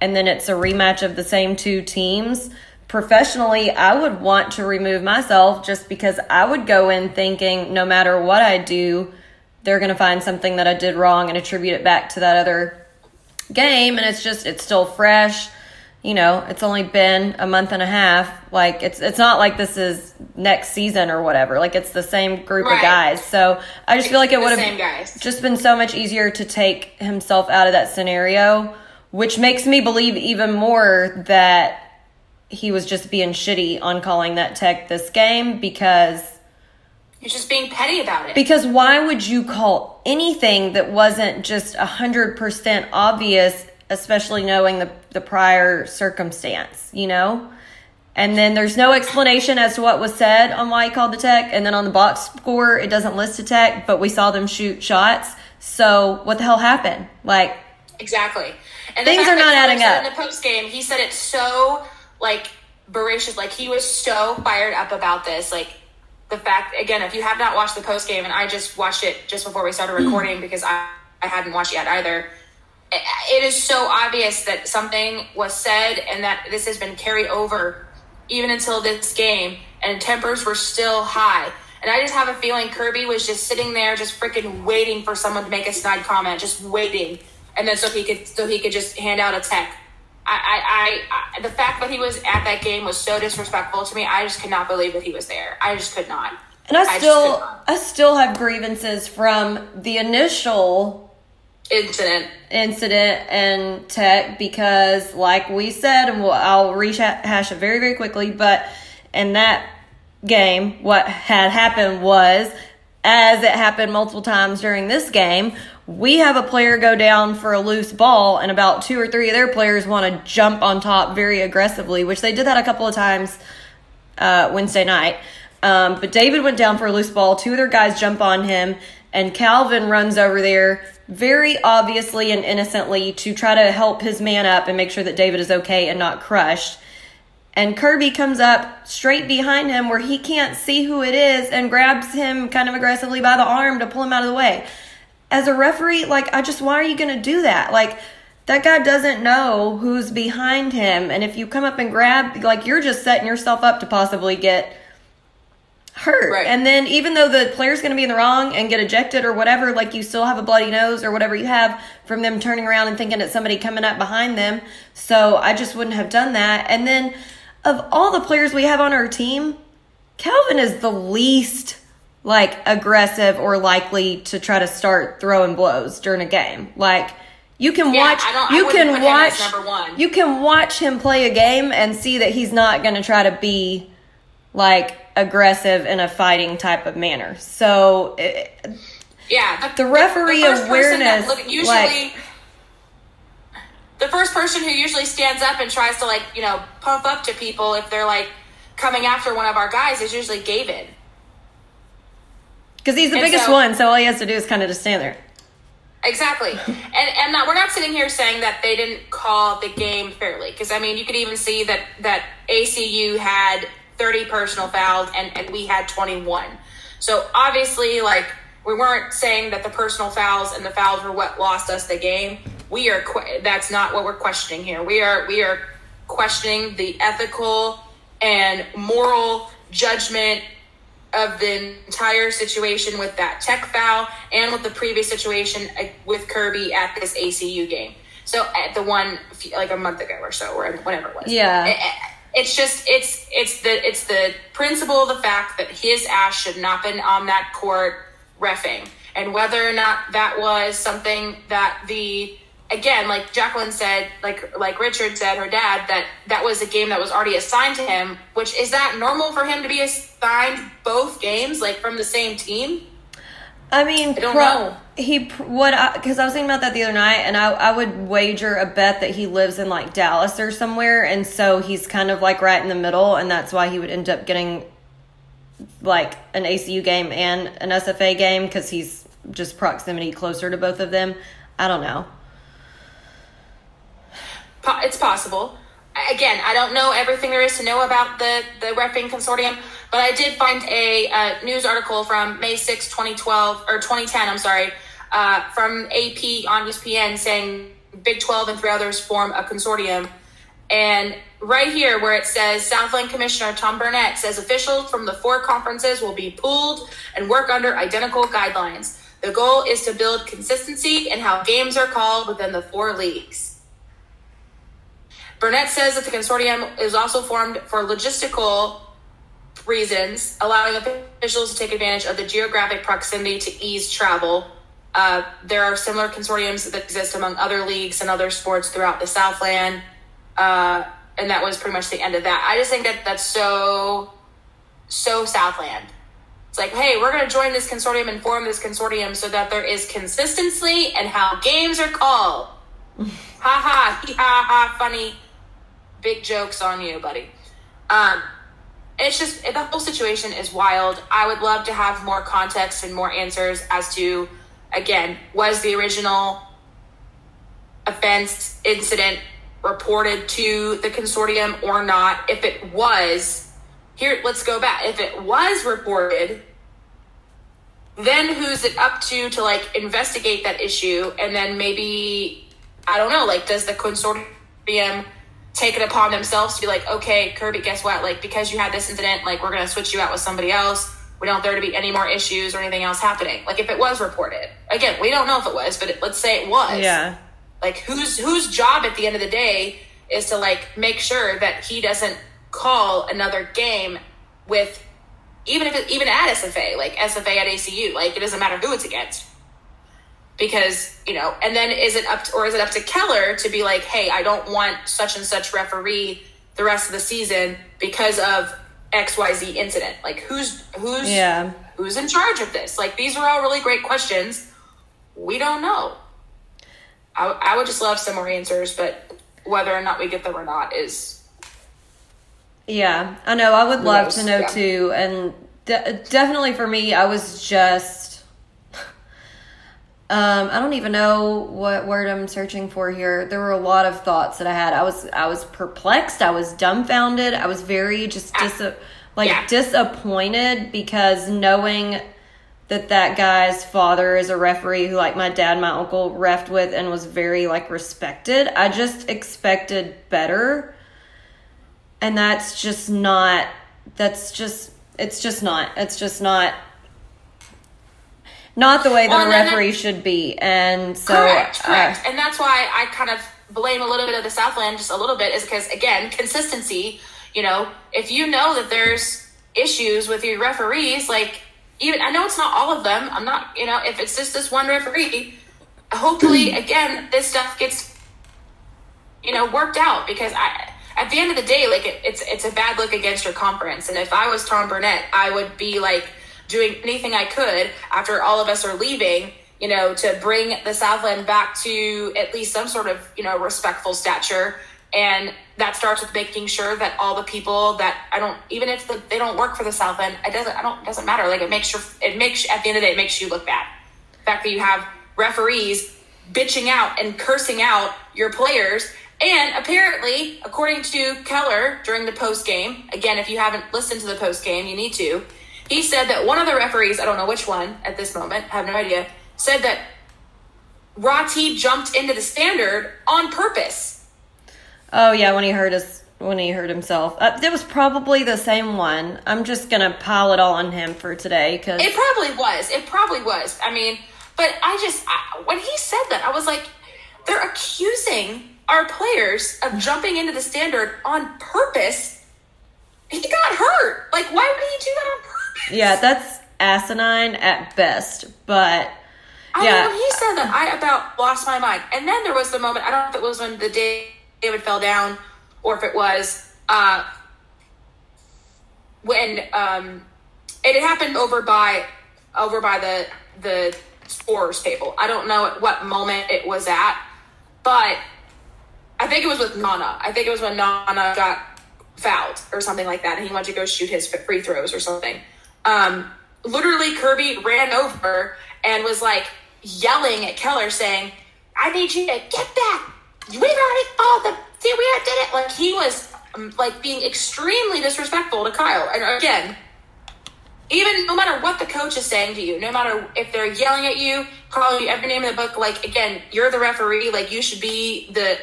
and then it's a rematch of the same two teams, professionally, I would want to remove myself, just because I would go in thinking no matter what I do, they're going to find something that I did wrong and attribute it back to that other game, and it's still fresh. It's only been a month and a half. Like, it's not like this is next season or whatever. Like, it's the same group right. of guys. So I just feel like it would have just been so much easier to take himself out of that scenario, which makes me believe even more that he was just being shitty on calling that Tech this game, because you're just being petty about it. Because why would you call anything that wasn't just 100% obvious, especially knowing the prior circumstance, And then there's no explanation as to what was said on why he called the Tech. And then on the box score, it doesn't list a Tech, but we saw them shoot shots. So what the hell happened? Like, exactly. And things are not adding up. In the post game, he said it so, voracious. Like, he was so fired up about this. Like, the fact, again, if you have not watched the post game, and I just watched it just before we started recording because I hadn't watched it yet either. It is so obvious that something was said and that this has been carried over even until this game, and tempers were still high. And I just have a feeling Kirby was just sitting there just freaking waiting for someone to make a snide comment, just waiting. And then so he could just hand out a Tech. I the fact that he was at that game was so disrespectful to me. I just could not believe that he was there. I just could not. And I still have grievances from the initial incident and Tech, because like we said, and I'll rehash it very, very quickly, but in that game, what had happened was, as it happened multiple times during this game, we have a player go down for a loose ball, and about two or three of their players want to jump on top very aggressively, which they did that a couple of times Wednesday night. But David went down for a loose ball. Two of their guys jump on him, and Calvin runs over there very obviously and innocently to try to help his man up and make sure that David is okay and not crushed. And Kirby comes up straight behind him where he can't see who it is and grabs him kind of aggressively by the arm to pull him out of the way. As a referee, why are you going to do that? Like, that guy doesn't know who's behind him. And if you come up and grab, you're just setting yourself up to possibly get hurt. Right. And then even though the player's going to be in the wrong and get ejected or whatever, you still have a bloody nose or whatever you have from them turning around and thinking it's somebody coming up behind them. So I just wouldn't have done that. And then of all the players we have on our team, Calvin is the least aggressive or likely to try to start throwing blows during a game. You can watch him play a game and see that he's not going to try to be aggressive in a fighting type of manner. So the referee awareness, the first person who usually stands up and tries to pump up to people if they're coming after one of our guys is usually Gavin. Because he's the biggest one, so all he has to do is kind of just stand there. Exactly. And we're not sitting here saying that they didn't call the game fairly. Because, I mean, you could even see that ACU had 30 personal fouls and we had 21. So, obviously, like, we weren't saying that the personal fouls and the fouls were what lost us the game. That's not what we're questioning here. We are questioning the ethical and moral judgment of the entire situation with that Tech foul and with the previous situation with Kirby at this ACU game. So at the one like a month ago or so, or whenever it was. Yeah. It's just it's the principle of the fact that his ass should not have been on that court reffing, and whether or not that was something that again, like Jacqueline said, like Richard said, her dad, that was a game that was already assigned to him, which is that normal for him to be assigned both games, like from the same team? I mean, I don't know. Because I was thinking about that the other night, and I would wager a bet that he lives in like Dallas or somewhere, and so he's kind of like right in the middle, and that's why he would end up getting like an ACU game and an SFA game because he's just proximity closer to both of them. I don't know. It's possible. Again, I don't know everything there is to know about the repping consortium, but I did find a news article from May 6, 2012, or 2010, I'm sorry, from AP on ESPN saying Big 12 and three others form a consortium. And right here where it says Southland Commissioner Tom Burnett says officials from the four conferences will be pooled and work under identical guidelines. The goal is to build consistency in how games are called within the four leagues. Burnett says that the consortium is also formed for logistical reasons, allowing officials to take advantage of the geographic proximity to ease travel. There are similar consortiums that exist among other leagues and other sports throughout the Southland, and that was pretty much the end of that. I just think that's so Southland. It's like, hey, we're going to join this consortium and form this consortium so that there is consistency in how games are called. Ha ha, funny. Big jokes on you, buddy. It's just the whole situation is wild. I would love to have more context and more answers as to, again, was the original offense incident reported to the consortium or not? If it was, let's go back. If it was reported, then who's it up to like investigate that issue? And then maybe, I don't know, like, does the consortium take it upon themselves to be like, okay, Kirby, guess what? Like, because you had this incident, like, we're going to switch you out with somebody else. We don't want there to be any more issues or anything else happening. Like, if it was reported. Again, we don't know if it was, but let's say it was. Yeah. Like, whose job at the end of the day is to, like, make sure that he doesn't call another game with, even at SFA, like, SFA at ACU. Like, it doesn't matter who it's against. Because, you know, and then is it up to Keller to be like, hey, I don't want such and such referee the rest of the season because of XYZ incident. Like, who's in charge of this? Like, these are all really great questions. We don't know. I would just love some more answers, but whether or not we get them or not is. Yeah, I know. I would love to know too. And definitely for me, I was just. I don't even know what word I'm searching for here. There were a lot of thoughts that I had. I was perplexed. I was dumbfounded. I was very just disappointed because knowing that guy's father is a referee who like my dad and my uncle reffed with and was very like respected, I just expected better. And it's just not the way that a referee should be. And so correct. And that's why I kind of blame a little bit of the Southland, just a little bit, is because, again, consistency. You know, if you know that there's issues with your referees, like, even I know it's not all of them. I'm not, you know, if it's just this one referee, hopefully, again, this stuff gets, you know, worked out. Because at the end of the day, like, it's a bad look against your conference. And if I was Tom Burnett, I would be like, doing anything I could after all of us are leaving, you know, to bring the Southland back to at least some sort of, you know, respectful stature And that starts with making sure that all the people that I don't, even if they don't work for the South End, it doesn't matter. Like at the end of the day, it makes you look bad. The fact that you have referees bitching out and cursing out your players. And apparently, according to Keller during the post game, again, if you haven't listened to the post game, you need to. He said that one of the referees, I don't know which one at this moment, I have no idea, said that Rati jumped into the standard on purpose. Oh yeah, when he hurt himself. That was probably the same one. I'm just gonna pile it all on him for today because it probably was. I mean, but when he said that, I was like, they're accusing our players of jumping into the standard on purpose. He got hurt. Like, why would he do that on purpose? Yeah, that's asinine at best, but. Yeah. When he said that, I about lost my mind. And then there was the moment, I don't know if it was when the day David fell down or if it was when it happened over by the scorer's table. I don't know at what moment it was at, but I think it was with Nana. I think it was when Nana got fouled or something like that, and he went to go shoot his free throws or something. Literally, Kirby ran over and was like yelling at Keller, saying, "I need you to get back. We've already called them. See, we already did it." Like he was like being extremely disrespectful to Kyle. And again, even no matter what the coach is saying to you, no matter if they're yelling at you, calling you every name in the book, like again, you're the referee. Like you should be the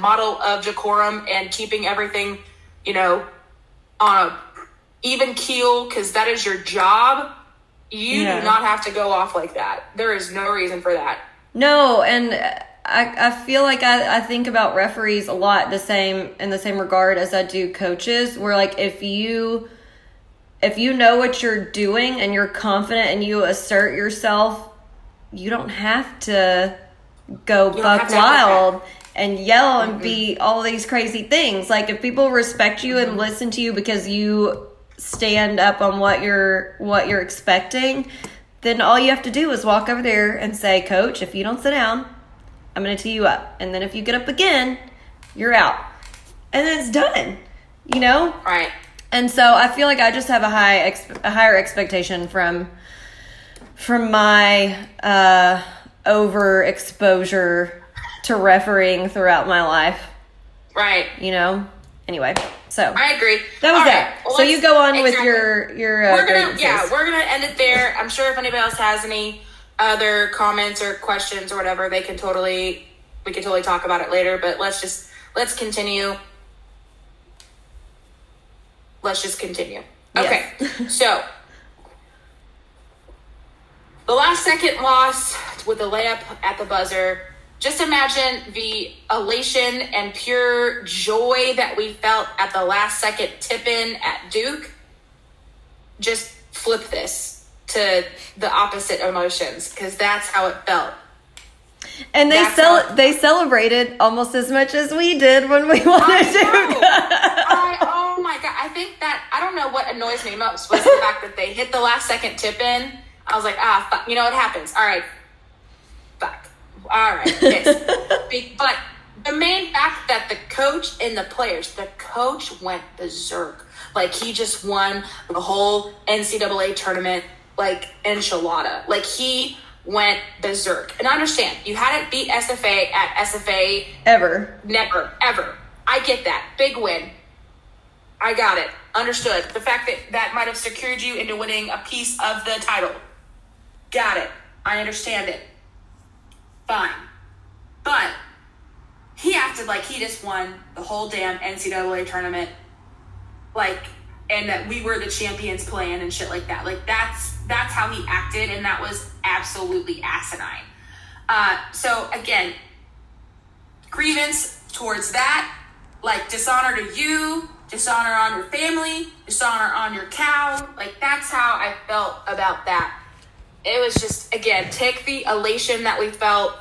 model of decorum and keeping everything, you know, on a even keel, because that is your job. You do not have to go off like that. There is no reason for that. No, and I feel like I think about referees a lot in the same regard as I do coaches, where like if you know what you're doing and you're confident and you assert yourself, you don't have to go buck wild and yell and be all these crazy things. Like if people respect you and listen to you because you stand up on what you're expecting, then all you have to do is walk over there and say, "Coach, if you don't sit down, I'm going to tee you up. And then if you get up again, you're out." And then it's done, you know? Right. And so I feel like I just have a higher expectation from my overexposure to refereeing throughout my life. Right. You know? Anyway. So I agree. That was all that. Right. Well, so you go on with your. We're gonna end it there. I'm sure if anybody else has any other comments or questions or whatever, we can totally talk about it later. But let's continue. Let's just continue. Okay. Yes. So the last second loss with the layup at the buzzer. Just imagine the elation and pure joy that we felt at the last second tip-in at Duke. Just flip this to the opposite emotions, because that's how it felt. And they celebrated almost as much as we did when we won at Duke. Oh my God. I think that, I don't know what annoys me most was the fact that they hit the last second tip-in. I was like, fuck. You know, it happens. All right. All right, but the main fact that the coach went berserk. Like he just won the whole NCAA tournament, like enchilada. Like he went berserk. And I understand you hadn't beat SFA at SFA ever, never, ever. I get that big win. I got it. Understood. The fact that might have secured you into winning a piece of the title. Got it. I understand it. Fine. But he acted like he just won the whole damn NCAA tournament, like, and that we were the champions playing and shit like that. Like that's how he acted, and that was absolutely asinine. So again, grievance towards that, like dishonor to you, dishonor on your family, dishonor on your cow. Like that's how I felt about that. It was just, again, take the elation that we felt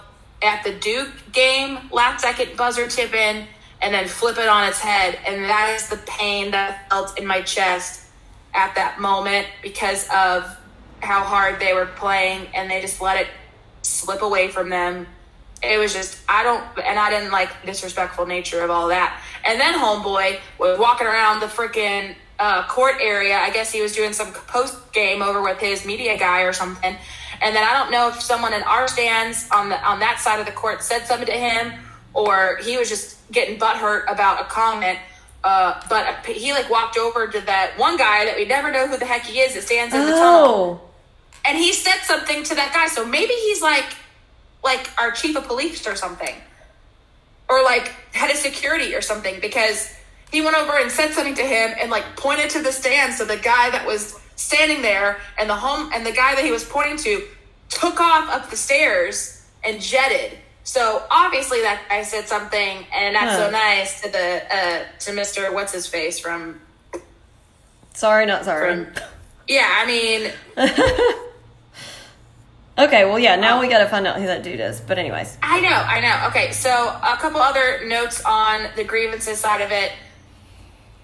at the Duke game, last second buzzer tip in, and then flip it on its head. And that is the pain that I felt in my chest at that moment because of how hard they were playing, and they just let it slip away from them. It was just, I didn't like disrespectful nature of all that. And then homeboy was walking around the freaking court area. I guess he was doing some post game over with his media guy or something. And then I don't know if someone in our stands on that side of the court said something to him, or he was just getting butthurt about a comment. But he like walked over to that one guy that we never know who the heck he is that stands in the tunnel. And he said something to that guy. So maybe he's like our chief of police or something, or like head of security or something, because he went over and said something to him and like pointed to the stand. So the guy that was standing there and the guy that he was pointing to took off up the stairs and jetted. So obviously that guy said something and not so nice to the to Mr. what's his face from Sorry Not Sorry. Okay, well, yeah, now we got to find out who that dude is. But anyways. I know. Okay, so a couple other notes on the grievances side of it.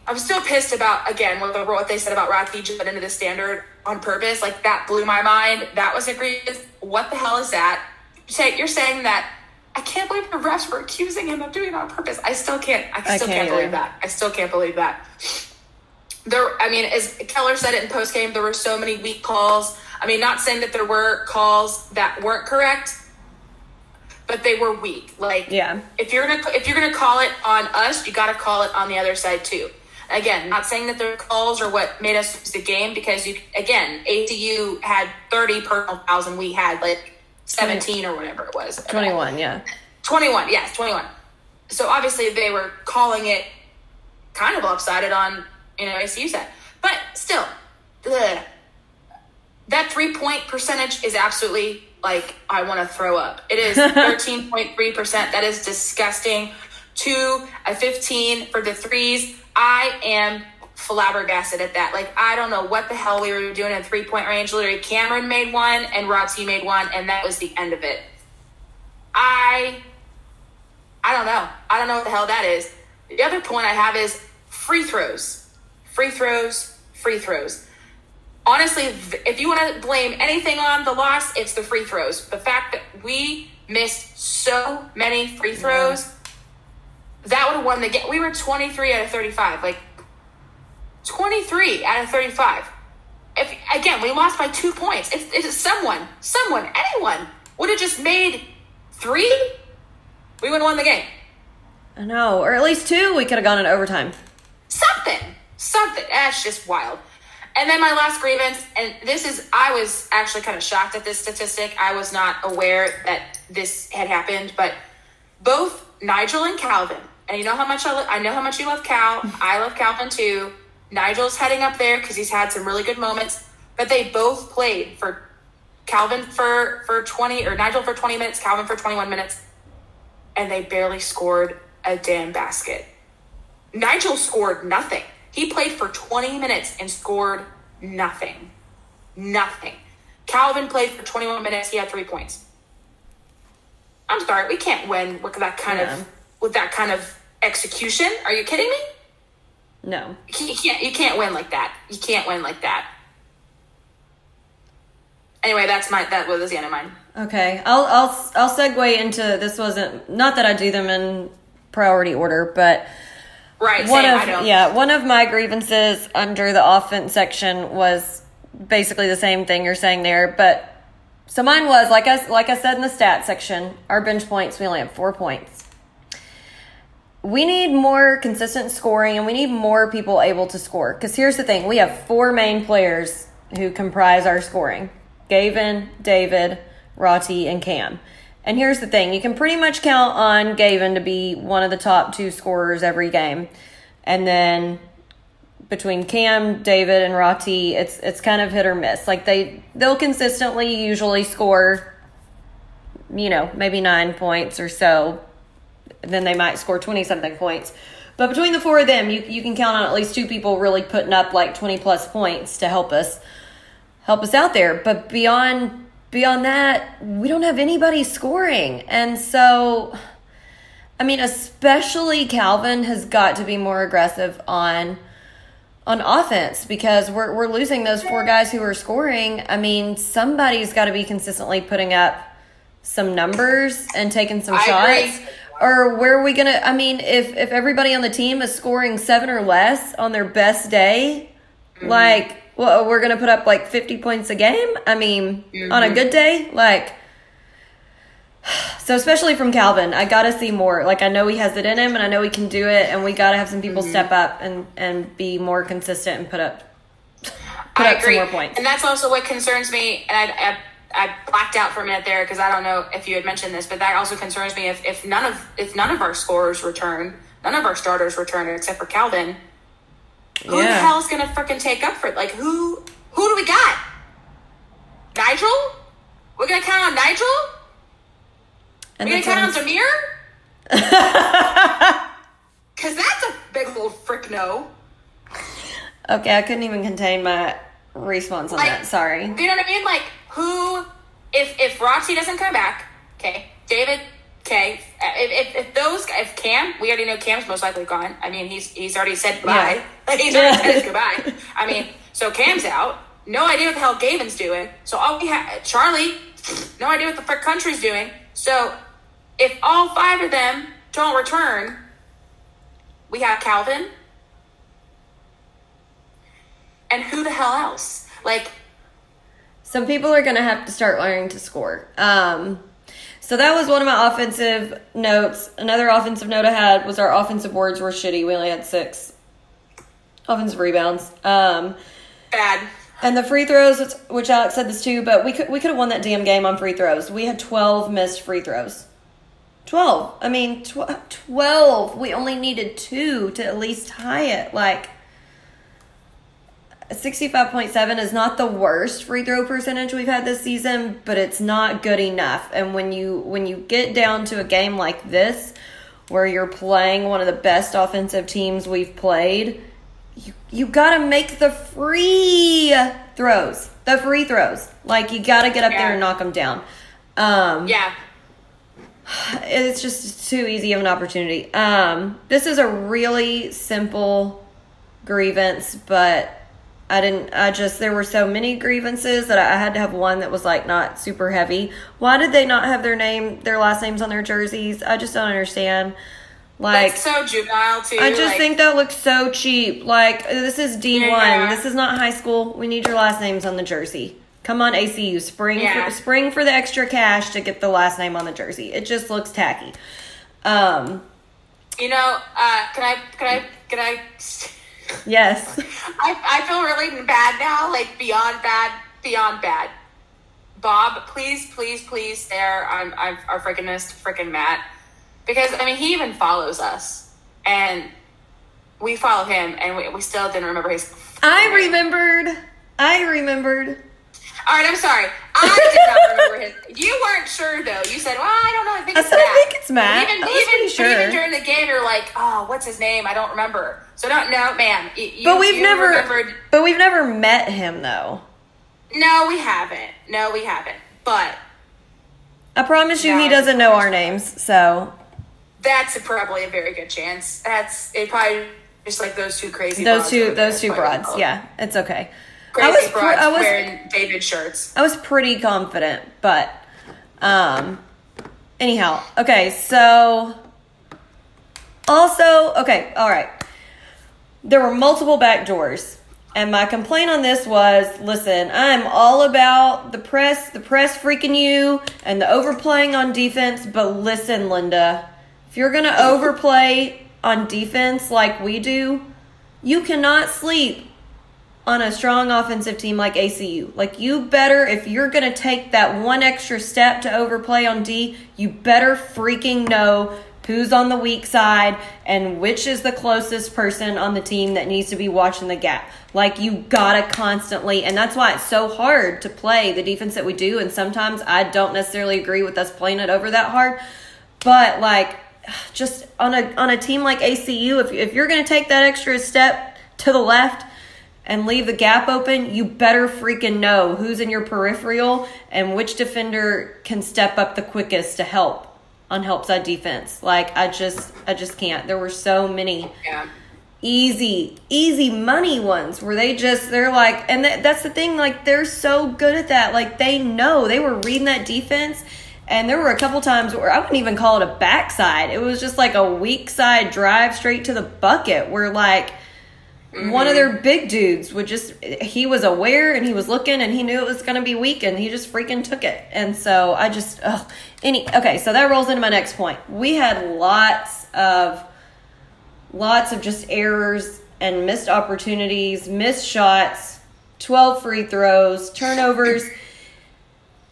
I'm still pissed about, again, what they said about Rati jumping into the standard on purpose. Like, that blew my mind. That was a grievance. What the hell is that? You're saying that I can't believe the refs were accusing him of doing it on purpose. I still can't believe that. As Keller said it in postgame, there were so many weak calls. I mean, not saying that there were calls that weren't correct, but they were weak. Like, yeah. If you're gonna call it on us, you got to call it on the other side too. Again, not saying that their calls are what made us lose the game, because ACU had 30 personal fouls and we had like 17 or whatever it was. 21, yeah. 21, yes, 21. So obviously they were calling it kind of lopsided on ACU side, but still. Ugh. That 3-point percentage is absolutely, I want to throw up. It is 13.3%. That is disgusting. 2 of 15 for the threes. I am flabbergasted at that. I don't know what the hell we were doing in 3-point range. Literally, Cameron made one and Rati made one, and that was the end of it. I don't know. I don't know what the hell that is. The other point I have is free throws. Honestly, if you want to blame anything on the loss, it's the free throws. The fact that we missed so many free throws, that would have won the game. We were 23 out of 35. 23 out of 35. Again, we lost by 2 points. If someone, anyone, would have just made 3, we would have won the game. I know. Or at least 2, we could have gone in overtime. Something. That's just wild. And then my last grievance, and I was actually kind of shocked at this statistic. I was not aware that this had happened, but both Nigel and Calvin, and you know how much I know how much you love Cal. I love Calvin too. Nigel's heading up there because he's had some really good moments, but they both played for Calvin for 20, or Nigel for 20 minutes, Calvin for 21 minutes, and they barely scored a damn basket. Nigel scored nothing. He played for 20 minutes and scored nothing. Nothing. Calvin played for 21 minutes. He had 3 points. I'm sorry. We can't win with that kind of execution. Are you kidding me? No. You can't win like that. You can't win like that. Anyway, that was the end of mine. Okay. I'll segue into this. Not that I do them in priority order, but right, one of my grievances under the offense section was basically the same thing you're saying there. But so mine was, like I said in the stat section, our bench points, we only have 4 points. We need more consistent scoring, and we need more people able to score. Because here's the thing, we have 4 main players who comprise our scoring: Gavin, David, Rati, and Cam. And here's the thing. You can pretty much count on Gavin to be one of the top 2 scorers every game. And then between Cam, David, and Rati, it's kind of hit or miss. They'll consistently usually score, maybe 9 points or so. Then they might score 20-something points. But between the 4 of them, you can count on at least 2 people really putting up 20-plus points to help us out there. But Beyond that, we don't have anybody scoring. And so, especially Calvin has got to be more aggressive on offense, because we're losing those 4 guys who are scoring. Somebody's got to be consistently putting up some numbers and taking some shots? Agree. Or where are we going to – I mean, if everybody on the team is scoring 7 or less on their best day, mm-hmm. like, well, we're going to put up, like, 50 points a game? I mean, mm-hmm. on a good day? Like – so especially from Calvin, I got to see more. Like, I know he has it in him, and I know he can do it, and we got to have some people mm-hmm. step up and be more consistent and put up some more points. And that's also what concerns me, and I blacked out for a minute there because I don't know if you had mentioned this, but that also concerns me if none of our scorers return, none of our starters return except for Calvin. Who the hell is going to freaking take up for it? Like, who do we got? Nigel? We're going to count on Nigel? We're going to count on Zamir? Because that's a big old frick no. Okay, I couldn't even contain my response on that. Sorry. You know what I mean? Like, who, if Rati doesn't come back, okay, David, okay, if Cam, we already know Cam's most likely gone. I mean, he's already said bye. Yeah. He's already said goodbye. I mean, so Cam's out. No idea what the hell Gavin's doing. So all we have, Charlie, no idea what the frick country's doing. So if all 5 of them don't return, we have Calvin. And who the hell else? Like, some people are going to have to start learning to score. So that was one of my offensive notes. Another offensive note I had was our offensive boards were shitty. We only had 6 offensive rebounds. Bad. And the free throws, which Alex said this too, but we could have won that damn game on free throws. We had 12 missed free throws. 12. I mean, 12. We only needed 2 to at least tie it. Like, 65.7 is not the worst free throw percentage we've had this season, but it's not good enough. And when you get down to a game like this, where you're playing one of the best offensive teams we've played, you gotta make the free throws. The free throws. Like, you gotta get up there and knock them down. It's just too easy of an opportunity. This is a really simple grievance, but there were so many grievances that I had to have one that was, like, not super heavy. Why did they not have their last names on their jerseys? I just don't understand. Like, that's so juvenile, too. I just think that looks so cheap. Like, this is D1. Yeah. This is not high school. We need your last names on the jersey. Come on, ACU. Spring for the extra cash to get the last name on the jersey. It just looks tacky. Can I Yes. I feel really bad now, like beyond bad. Bob, please there. I freaking missed freaking Matt. Because, I mean, he even follows us. And we follow him, and we still didn't remember his I remembered. All right, I'm sorry. I did not remember his. You weren't sure, though. You said, well, I don't know. I think it's Matt. Even during the game, you're like, oh, what's his name? I don't remember. So no, ma'am. We've never met him, though. No, we haven't. But I promise you, he doesn't know our names. So that's probably a very good chance. That's it. Probably just like those two broads. Yeah, it's okay. I was wearing David shirts. I was pretty confident, but anyhow. Okay, so also, all right. There were multiple back doors, and my complaint on this was, listen, I'm all about the press freaking you, and the overplaying on defense, but listen, Linda, if you're going to overplay on defense like we do, you cannot sleep on a strong offensive team like ACU. Like, you better, if you're going to take that one extra step to overplay on D, you better freaking know who's on the weak side and which is the closest person on the team that needs to be watching the gap. Like, you got to constantly, and that's why it's so hard to play the defense that we do, and sometimes I don't necessarily agree with us playing it over that hard, but, like, just on a team like ACU, if you're going to take that extra step to the left and leave the gap open, you better freaking know who's in your peripheral and which defender can step up the quickest to help on help side defense. Like, I just can't. There were so many easy money ones where they're like, and that's the thing, like, they're so good at that. Like, they know. They were reading that defense, And there were a couple times where I wouldn't even call it a backside. It was just like a weak side drive straight to the bucket where, like, one of their big dudes would just – he was aware and he was looking and he knew it was going to be weak and he just freaking took it. And so I just okay, so that rolls into my next point. We had lots of just errors and missed opportunities, missed shots, 12 free throws, turnovers,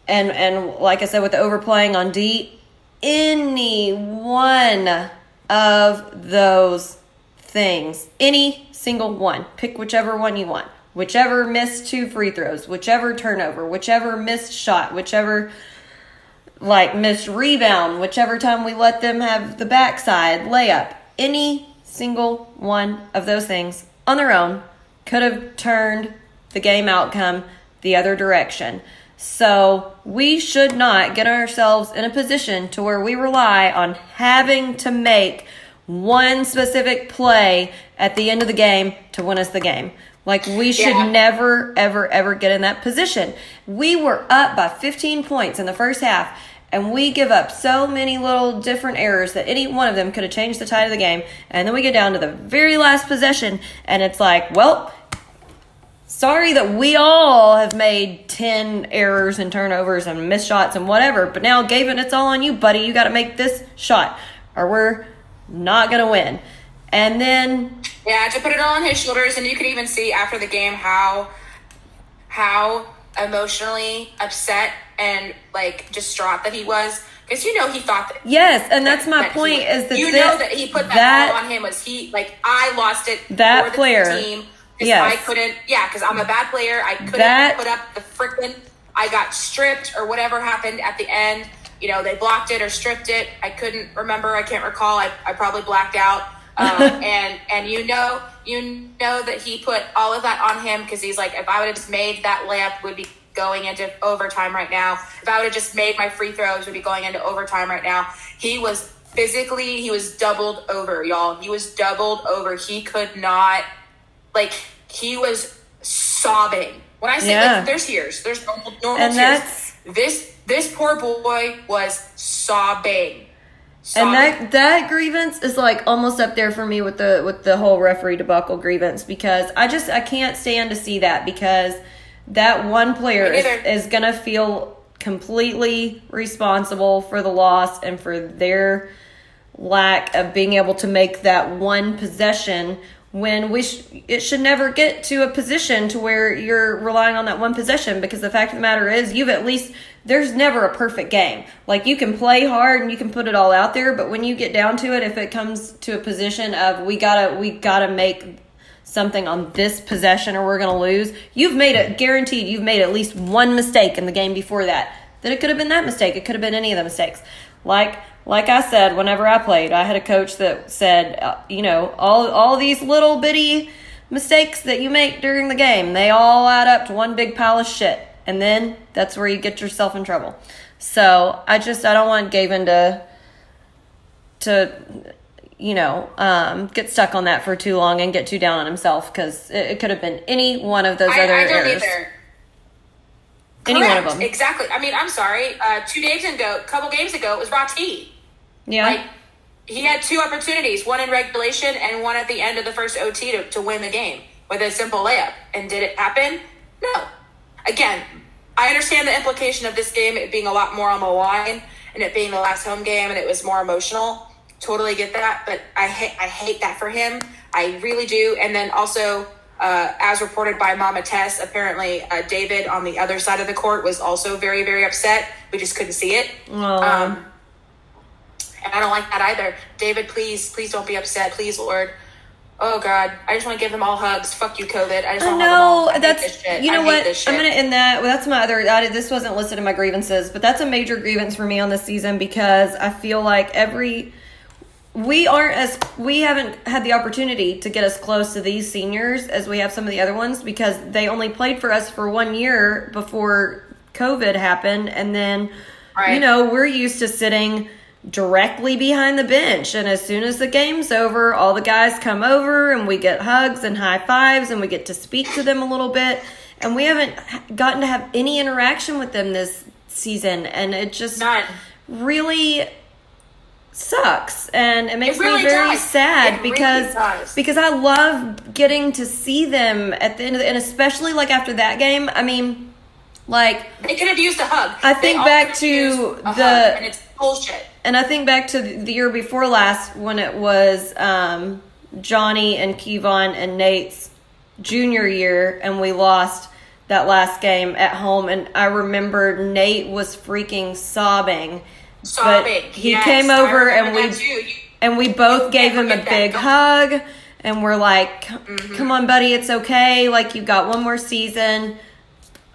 and like I said, with the overplaying on D, any one of those things, any single one, pick whichever one you want, whichever missed 2 free throws, whichever turnover, whichever missed shot, whichever like missed rebound, whichever time we let them have the backside layup, any single one of those things on their own could have turned the game outcome the other direction. So we should not get ourselves in a position to where we rely on having to make one specific play at the end of the game to win us the game. Like, we should never, ever, ever get in that position. We were up by 15 points in the first half, and we give up so many little different errors that any one of them could have changed the tide of the game. And then we get down to the very last possession, and it's like, well, sorry that we all have made 10 errors and turnovers and missed shots and whatever, but now, Gavin, it's all on you, buddy. You got to make this shot, or we're not going to win. And then... yeah, to put it all on his shoulders, and you could even see after the game how emotionally upset and, like, distraught that he was. Because, you know, he thought that... yes, and that's my point, is that... you know that he put that ball on him was he... like, I lost it that for the team. Yes. I couldn't... yeah, because I'm a bad player. I couldn't put up the freaking... I got stripped or whatever happened at the end. You know, they blocked it or stripped it. I couldn't remember. I can't recall. I probably blacked out. And you know that he put all of that on him because he's like, if I would have just made that layup, would be going into overtime right now. If I would have just made my free throws, would be going into overtime right now. He was physically, he was doubled over, y'all. He was doubled over. He could not, like, he was sobbing. When I say like, there's tears, there's normal and tears. This poor boy was sobbing. And that grievance is like almost up there for me with the whole referee debacle grievance, because I can't stand to see that, because that one player is going to feel completely responsible for the loss and for their lack of being able to make that one possession, when it should never get to a position to where you're relying on that one possession, because the fact of the matter is there's never a perfect game. Like, you can play hard and you can put it all out there, but when you get down to it, if it comes to a position of we gotta make something on this possession or we're gonna lose, you've made at least one mistake in the game before that. Then it could have been that mistake. It could have been any of the mistakes. Like I said, whenever I played, I had a coach that said, you know, all these little bitty mistakes that you make during the game, they all add up to one big pile of shit. And then that's where you get yourself in trouble. So I don't want Gavin to get stuck on that for too long and get too down on himself, because it could have been any one of those other errors. Either. Any one of them. Exactly. I mean, I'm sorry. 2 games ago, it was Rati. Yeah. Like, he had 2 opportunities, one in regulation and one at the end of the first OT to win the game with a simple layup. And did it happen? No. Again, I understand the implication of this game, it being a lot more on the line and it being the last home game and it was more emotional. Totally get that, but I hate that for him. I really do. And then also, as reported by Mama Tess, apparently David on the other side of the court was also very, very upset. We just couldn't see it. And I don't like that either. David, please don't be upset. Please, Lord. Oh, God. I just want to give them all hugs. Fuck you, COVID. I just want to hug them all. I'm going to end that. Well, that's my other... this wasn't listed in my grievances, but that's a major grievance for me on this season, because I feel like we haven't had the opportunity to get as close to these seniors as we have some of the other ones, because they only played for us for 1 year before COVID happened. And then, we're used to sitting directly behind the bench, and as soon as the game's over, all the guys come over and we get hugs and high fives and we get to speak to them a little bit, and we haven't gotten to have any interaction with them this season, and it just really sucks, and it makes me very sad because I love getting to see them at the end of the, and especially like after that game. I mean, like, they could have used a hug. I think back to the, and it's bullshit. And I think back to the year before last when it was Johnny and Kevon and Nate's junior year, and we lost that last game at home. And I remember Nate was freaking sobbing. But he came over and we both gave him a big hug, and we're like, "Come on, buddy, it's okay. Like, you've got one more season,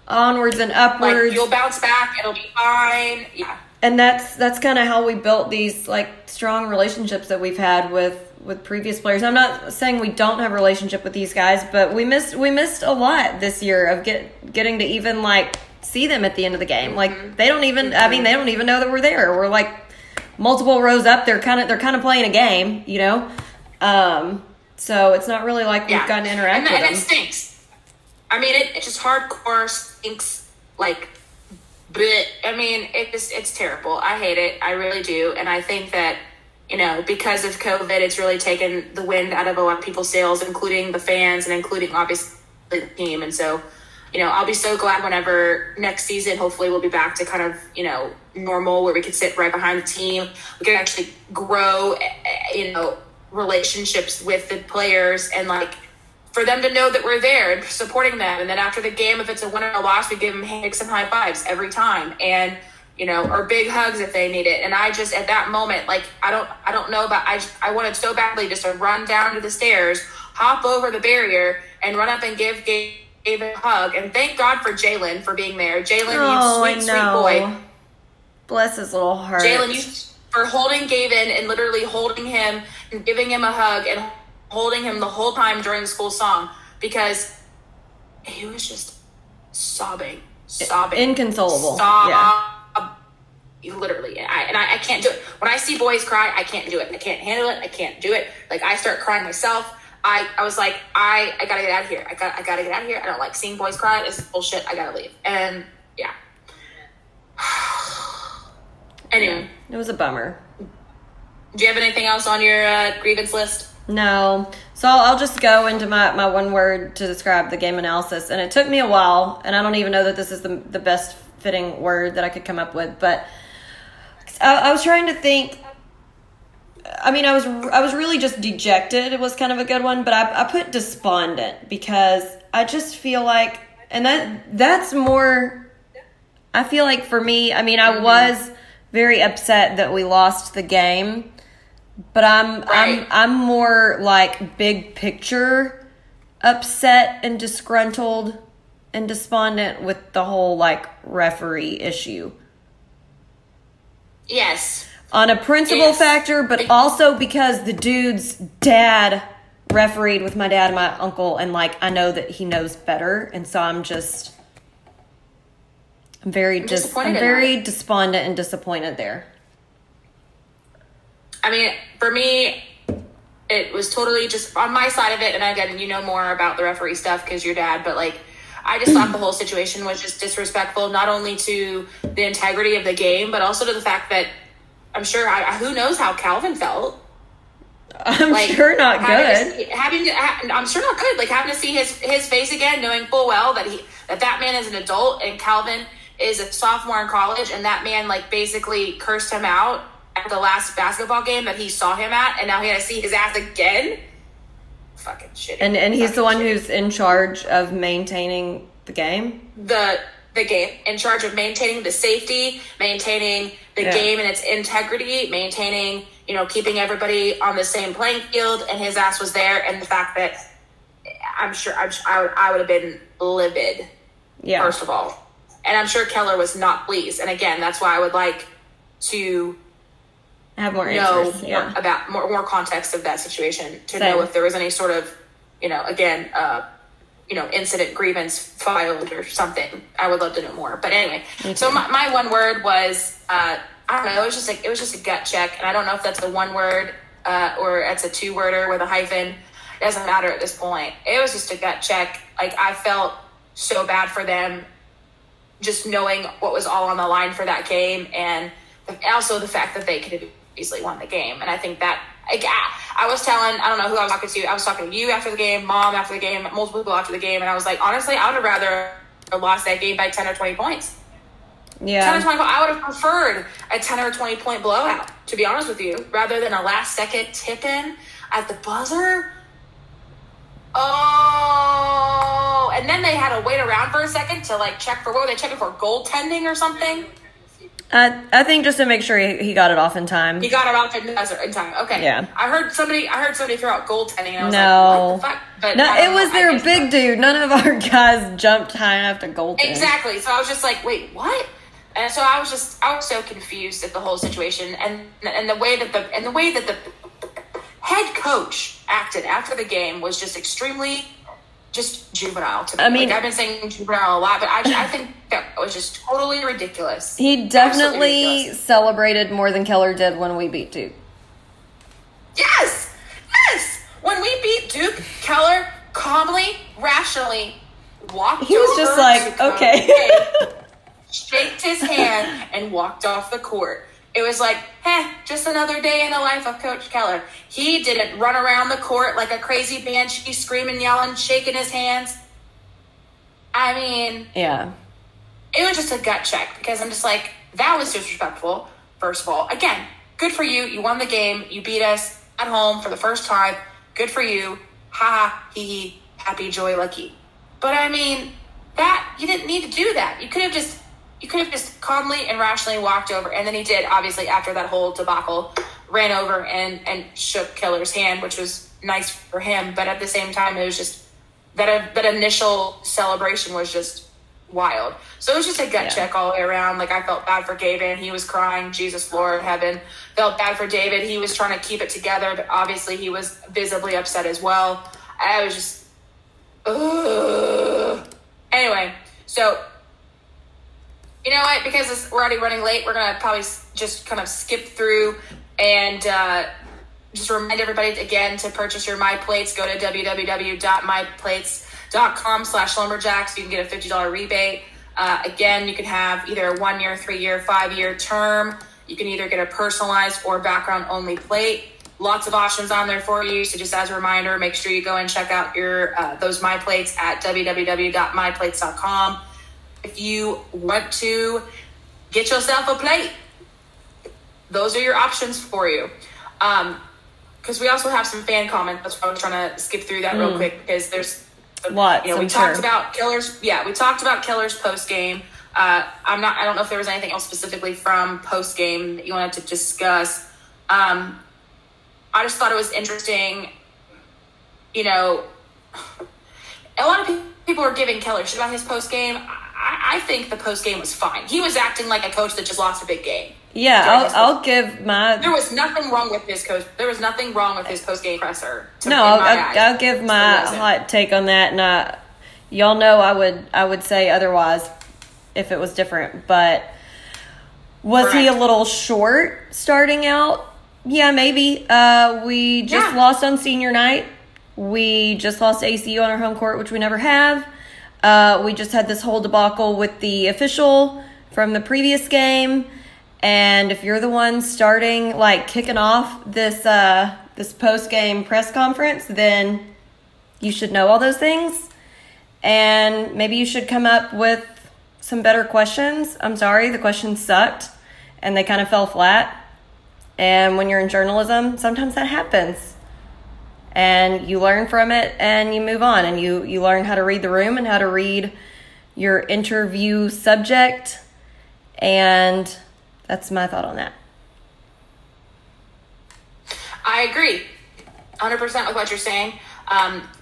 onwards and upwards. Like, you'll bounce back. It'll be fine." Yeah. And that's kind of how we built these like strong relationships that we've had with previous players. I'm not saying we don't have a relationship with these guys, but we missed a lot this year of getting to even like see them at the end of the game. Like, they don't even, I mean, they don't even know that we're there. We're like multiple rows up. They're kind of playing a game, you know? So it's not really like we've gotten to interact with them. And it stinks. I mean, it just hardcore stinks. Like, but I mean, it's terrible. I hate it. I really do. And I think that, you know, because of COVID, it's really taken the wind out of a lot of people's sails, including the fans and including obviously the team. And so, you know, I'll be so glad whenever next season, hopefully we'll be back to kind of, you know, normal where we can sit right behind the team. We can actually grow, you know, relationships with the players and like for them to know that we're there and supporting them. And then after the game, if it's a win or a loss, we give them some high fives every time and, you know, or big hugs if they need it. And I just, at that moment, like, I don't know, but I wanted so badly just to run down to the stairs, hop over the barrier and run up and give gave a hug, and thank God for Jalen for being there. Jalen, you sweet boy. Bless his little heart. Jalen, you for holding Gavin and literally holding him and giving him a hug and holding him the whole time during the school song, because he was just sobbing. Inconsolable. Literally. And I can't do it. When I see boys cry, I can't do it. I can't handle it. I can't do it. Like, I start crying myself. I was like, I gotta get out of here. I gotta get out of here. I don't like seeing boys cry. It's bullshit. I gotta leave. And yeah. Anyway, it was a bummer. Do you have anything else on your grievance list? No. So I'll just go into my one word to describe the game analysis. And it took me a while, and I don't even know that this is the best fitting word that I could come up with. But I was trying to think. I mean, I was really just dejected. It was kind of a good one, but I put despondent because I just feel like, and that's more, I feel like for me, I mean, I was very upset that we lost the game, but I'm more like big picture upset and disgruntled and despondent with the whole like referee issue. Yes. On a principal factor, but also because the dude's dad refereed with my dad and my uncle, and, like, I know that he knows better, and so I'm very despondent and disappointed there. I mean, for me, it was totally just on my side of it, and again, you know more about the referee stuff because your dad, but, like, I just thought the whole situation was just disrespectful, not only to the integrity of the game, but also to the fact that I'm sure. Who knows how Calvin felt? I'm sure not good. Like, having to see his face again, knowing full well that that man is an adult and Calvin is a sophomore in college, and that man like basically cursed him out at the last basketball game that he saw him at, and now he had to see his ass again. Fucking shitty. And he's the one who's in charge of maintaining the game. The game, in charge of maintaining the safety, maintaining the game and its integrity, maintaining, you know, keeping everybody on the same playing field, and his ass was there. And the fact that I would have been livid, first of all. And I'm sure Keller was not pleased. And again, that's why I would like to have more answers about more context of that situation to know if there was any sort of, you know, again, incident grievance filed or something. I would love to know more. But anyway, so my one word was, I don't know, it was just a gut check. And I don't know if that's a one word or it's a two worder with a hyphen. It doesn't matter at this point. It was just a gut check. Like, I felt so bad for them just knowing what was all on the line for that game, and also the fact that they could have easily won the game. And I think that, like, I was telling, I don't know who I was talking to. I was talking to you after the game, Mom after the game, multiple people after the game. And I was like, honestly, I would have rather lost that game by 10 or 20 points. Yeah. 10 or 20 points. I would have preferred a 10 or 20 point blowout, to be honest with you, rather than a last second tip in at the buzzer. Oh, and then they had to wait around for a second to, like, check for, what were they checking for, goaltending or something? I think just to make sure he got it off in time. He got it off in time. Okay. Yeah. I heard somebody throw out goaltending, and I was like, what the fuck? But no, it was their big dude. None of our guys jumped high enough to goaltend. Exactly. So I was just like, wait, what? And so I was so confused at the whole situation, and the way that the head coach acted after the game was just extremely juvenile to me. I mean, I've been saying juvenile a lot, but I think that was just totally ridiculous. He definitely celebrated more than Keller did when we beat Duke. Yes! Yes! When we beat Duke, Keller calmly, rationally walked over. He was just like, okay. Shaked his hand and walked off the court. It was like, just another day in the life of Coach Keller. He didn't run around the court like a crazy banshee, screaming, yelling, shaking his hands. I mean, yeah, it was just a gut check, because I'm just like, that was disrespectful, first of all. Again, good for you. You won the game. You beat us at home for the first time. Good for you. Ha, hee hee, happy, joy, lucky. But, I mean, that, you didn't need to do that. You could have just calmly and rationally walked over. And then he did, obviously, after that whole debacle, ran over and shook Keller's hand, which was nice for him. But at the same time, it was just that initial celebration was just wild. So it was just a gut check all the way around. Like, I felt bad for Gavin. He was crying. Jesus, Lord, heaven. Felt bad for David. He was trying to keep it together, but obviously he was visibly upset as well. I was just, ugh. Anyway, so... You know what? Because we're already running late, we're going to probably just kind of skip through and just remind everybody, again, to purchase your My Plates. Go to www.myplates.com/lumberjacks. You can get a $50 rebate. Again, you can have either a 1-year, 3-year, 5-year term. You can either get a personalized or background-only plate. Lots of options on there for you. So just as a reminder, make sure you go and check out your those My Plates at www.myplates.com. If you want to get yourself a plate, those are your options for you. Because we also have some fan comments. That's why I was trying to skip through that real quick, because there's lots. You know, we talked about Keller's post game. I don't know if there was anything else specifically from post game that you wanted to discuss. I just thought it was interesting. You know, a lot of people are giving Keller shit about his post game. I think the post game was fine. He was acting like a coach that just lost a big game. Yeah, I'll give my... There was nothing wrong with his coach. There was nothing wrong with his post game presser. I'll give my hot take on that, and y'all know I would say otherwise if it was different. But was he a little short starting out? Yeah, maybe. We just lost on senior night. We just lost ACU on our home court, which we never have. We just had this whole debacle with the official from the previous game, and if you're the one starting, like, kicking off this this post-game press conference, then you should know all those things, and maybe you should come up with some better questions. I'm sorry, the questions sucked, and they kind of fell flat, and when you're in journalism, sometimes that happens. And you learn from it, and you move on, and you learn how to read the room and how to read your interview subject, and that's my thought on that. I agree 100% with what you're saying.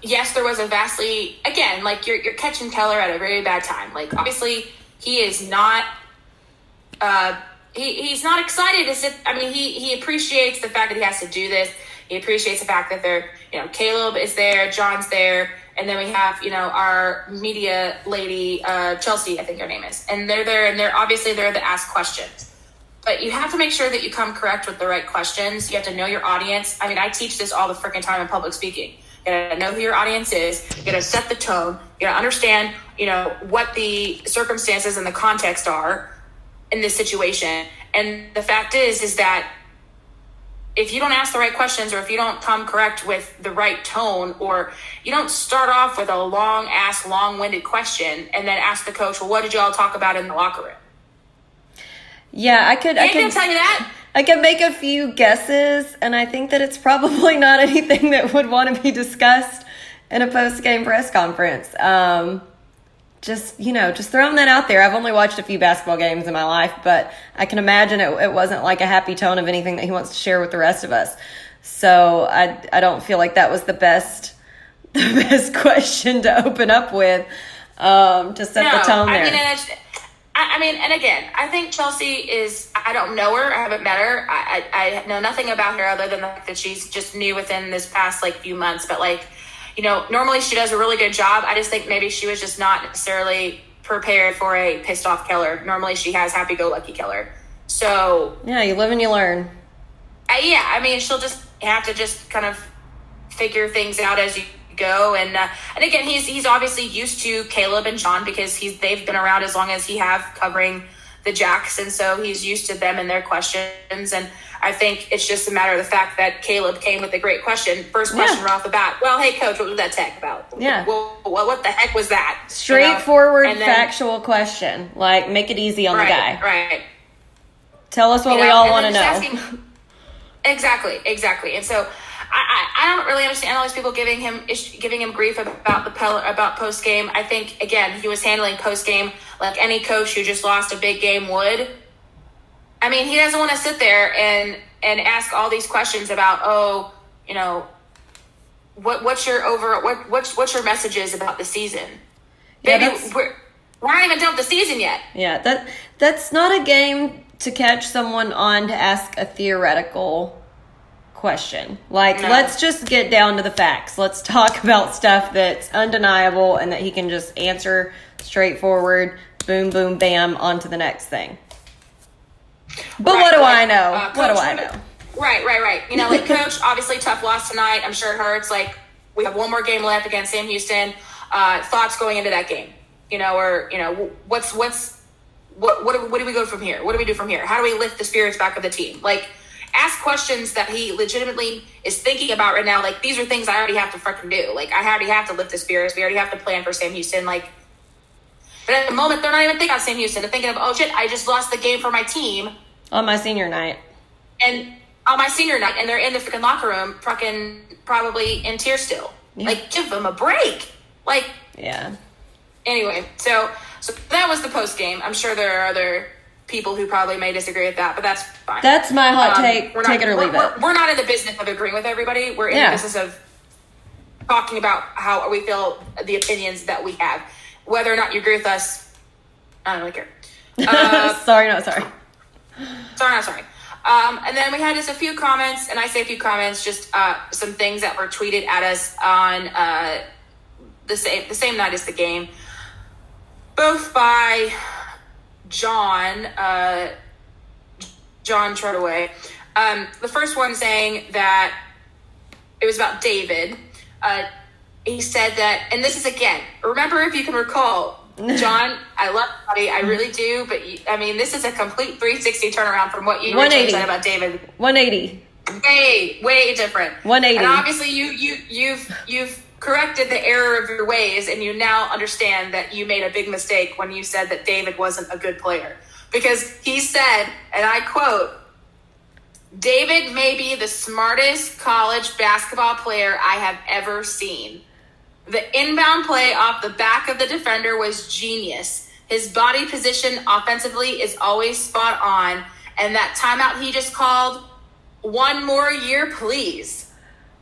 Yes, there was a vastly, again, like, you're catching Keller at a very bad time. Like, obviously, he is not... He's not excited to sit... I mean, he appreciates the fact that he has to do this. He appreciates the fact that they're, you know, Caleb is there, John's there, and then we have, you know, our media lady, Chelsea, I think her name is, and they're there, and they're obviously there to ask questions. But you have to make sure that you come correct with the right questions. You have to know your audience. I mean, I teach this all the freaking time in public speaking. You gotta know who your audience is. You gotta set the tone. You gotta understand, you know, what the circumstances and the context are in this situation. And the fact is that if you don't ask the right questions, or if you don't come correct with the right tone, or you don't start off with a long-winded question and then ask the coach, well, what did y'all talk about in the locker room? Yeah, I can tell you that. I can make a few guesses, and I think that it's probably not anything that would want to be discussed in a post-game press conference. Just throwing that out there. I've only watched a few basketball games in my life, but I can imagine it wasn't like a happy tone of anything that he wants to share with the rest of us. So I don't feel like that was the best question to open up with to set the tone there. I mean, and again, I think Chelsea is, I don't know her. I haven't met her. I know nothing about her other than the fact that she's just new within this past, few months. But, you know, normally she does a really good job. I just think maybe she was just not necessarily prepared for a pissed-off Keller. Normally she has happy-go-lucky Keller. So yeah, you live and you learn. She'll just have to just kind of figure things out as you go. And again, he's obviously used to Caleb and John because they've been around as long as he have covering the Jacks, and so he's used to them and their questions. And I think it's just a matter of the fact that Caleb came with a great question. First question right off the bat. Well, hey, coach, what was that tech about? Yeah. Well, what the heck was that? Straightforward, factual question. Make it easy on the guy. Right. Tell us what we all want to know. Exactly. And so I don't really understand all these people giving him grief about post game. I think again he was handling post game like any coach who just lost a big game would. I mean, he doesn't want to sit there and ask all these questions about what's your messages about the season? Yeah, maybe we're not even done with the season yet. Yeah, that's not a game to catch someone on to ask a theoretical question. Let's just get down to the facts. Let's talk about stuff that's undeniable and that he can just answer straightforward, boom, boom, bam, on to the next thing. But right, what do I know? What do I know? Right. You know, coach, obviously tough loss tonight. I'm sure it hurts. We have one more game left against Sam Houston. Thoughts going into that game, what do we go from here? What do we do from here? How do we lift the spirits back of the team? Ask questions that he legitimately is thinking about right now. These are things I already have to freaking do. I already have to lift the spirits. We already have to plan for Sam Houston. But at the moment, they're not even thinking of Sam Houston. They're thinking of, oh, shit, I just lost the game for my team. On my senior night. And they're in the freaking locker room fucking probably in tears still. Yeah. Give them a break. Yeah. Anyway, so that was the post game. I'm sure there are other people who probably may disagree with that, but that's fine. That's my hot take. Take it or leave it. We're not in the business of agreeing with everybody. We're in the business of talking about how we feel, the opinions that we have. Whether or not you agree with us, I don't really care. Sorry, not sorry. And then we had just a few comments, and I say a few comments, just some things that were tweeted at us on the same night as the game, both by John Treadaway. The first one saying that it was about David. He said that, and this is again, remember if you can recall, John, I love Buddy, I really do, but this is a complete 360 turnaround from what you originally said about David. 180. Way different. 180. And obviously you've corrected the error of your ways, and you now understand that you made a big mistake when you said that David wasn't a good player. Because he said, and I quote, "David may be the smartest college basketball player I have ever seen. The inbound play off the back of the defender was genius. His body position offensively is always spot on, and that timeout he just called, one more year, please."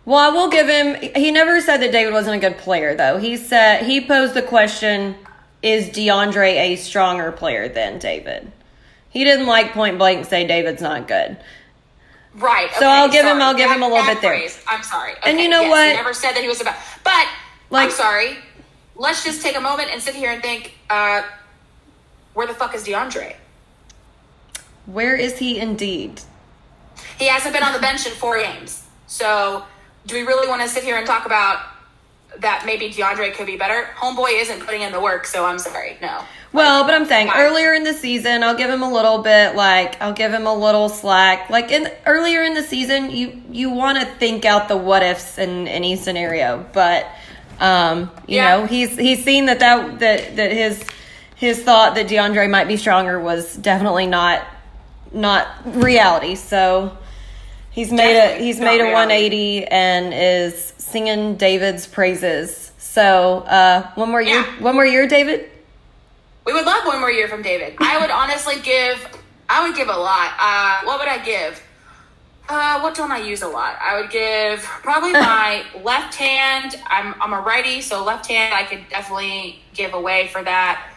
Well, I will give him, he never said that David wasn't a good player, though. He said, he posed the question, is DeAndre a stronger player than David? He didn't point blank say David's not good. Right. Okay, so I'll give him a little bit phrase there. I'm sorry. Okay, and you know what? He never said that he was about, but I'm sorry. Let's just take a moment and sit here and think, where the fuck is DeAndre? Where is he indeed? He hasn't been on the bench in 4 games. So do we really want to sit here and talk about that maybe DeAndre could be better? Homeboy isn't putting in the work, so I'm sorry, no. Well, but I'm saying earlier in the season, I'll give him a little bit, like, I'll give him a little slack. Like, earlier in the season, you want to think out the what-ifs in any scenario. But, you know, he's seen that his thought that DeAndre might be stronger was definitely not reality. So he's made a 180 and is singing David's praises. So one more year, David. We would love one more year from David. I would honestly give a lot. What would I give? What don't I use a lot? I would give probably my left hand. I'm a righty, so left hand I could definitely give away for that.